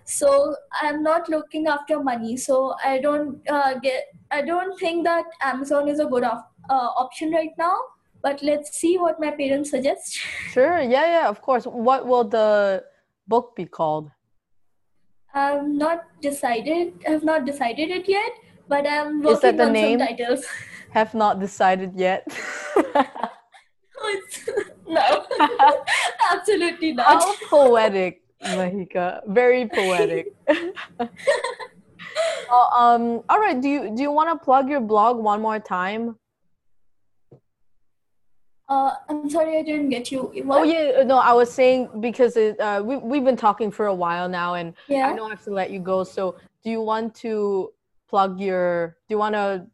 So I'm not looking after money. So I don't I don't think that Amazon is a good option right now. But let's see what my parents suggest. Sure. Yeah. Of course. What will the book be called? I've not decided it yet. But I'm working on some titles. Have not decided yet. No, absolutely not. How poetic. Mahika, very poetic. All right. Do you want to plug your blog one more time? I'm sorry, I didn't get you. What? Oh yeah, no, I was saying because we've been talking for a while now, and yeah. I don't have to let you go. So, do you want to plug your? Do you want to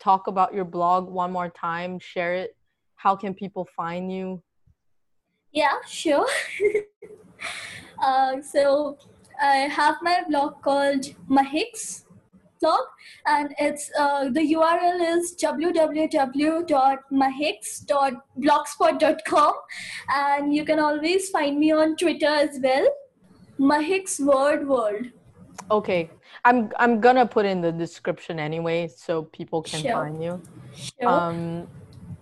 talk about your blog one more time? Share it. How can people find you? Yeah, sure. So I have my blog called Mahiks Blog, and it's the URL is www.mahiks.blogspot.com, and you can always find me on Twitter as well, Mahiks World. Okay, I'm gonna put in the description anyway, so people can sure. find you. Sure.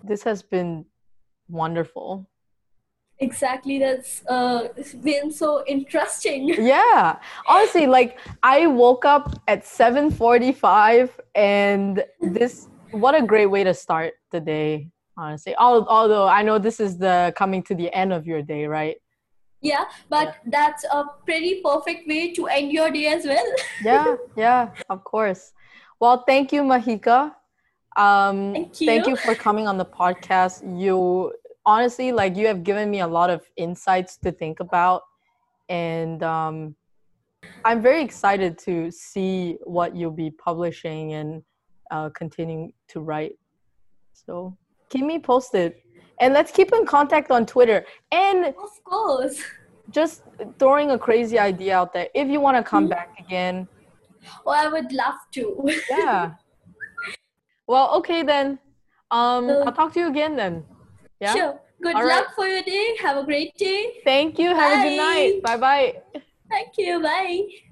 This has been wonderful. Exactly, that's been so interesting. Yeah, honestly, like I woke up at 7:45, and this what a great way to start the day. Honestly, although I know this is the coming to the end of your day, right? Yeah, but that's a pretty perfect way to end your day as well. yeah, of course. Well, thank you, Mahika. Thank you for coming on the podcast. Honestly, like you have given me a lot of insights to think about, and I'm very excited to see what you'll be publishing and continuing to write. So keep me posted, and let's keep in contact on Twitter. And of course, just throwing a crazy idea out there. If you want to come back again, well, I would love to. Yeah. Well, okay then. I'll talk to you again then. Yeah? Sure. Good luck for your day. Have a great day. Thank you. Bye. Have a good night. Bye-bye. Thank you. Bye.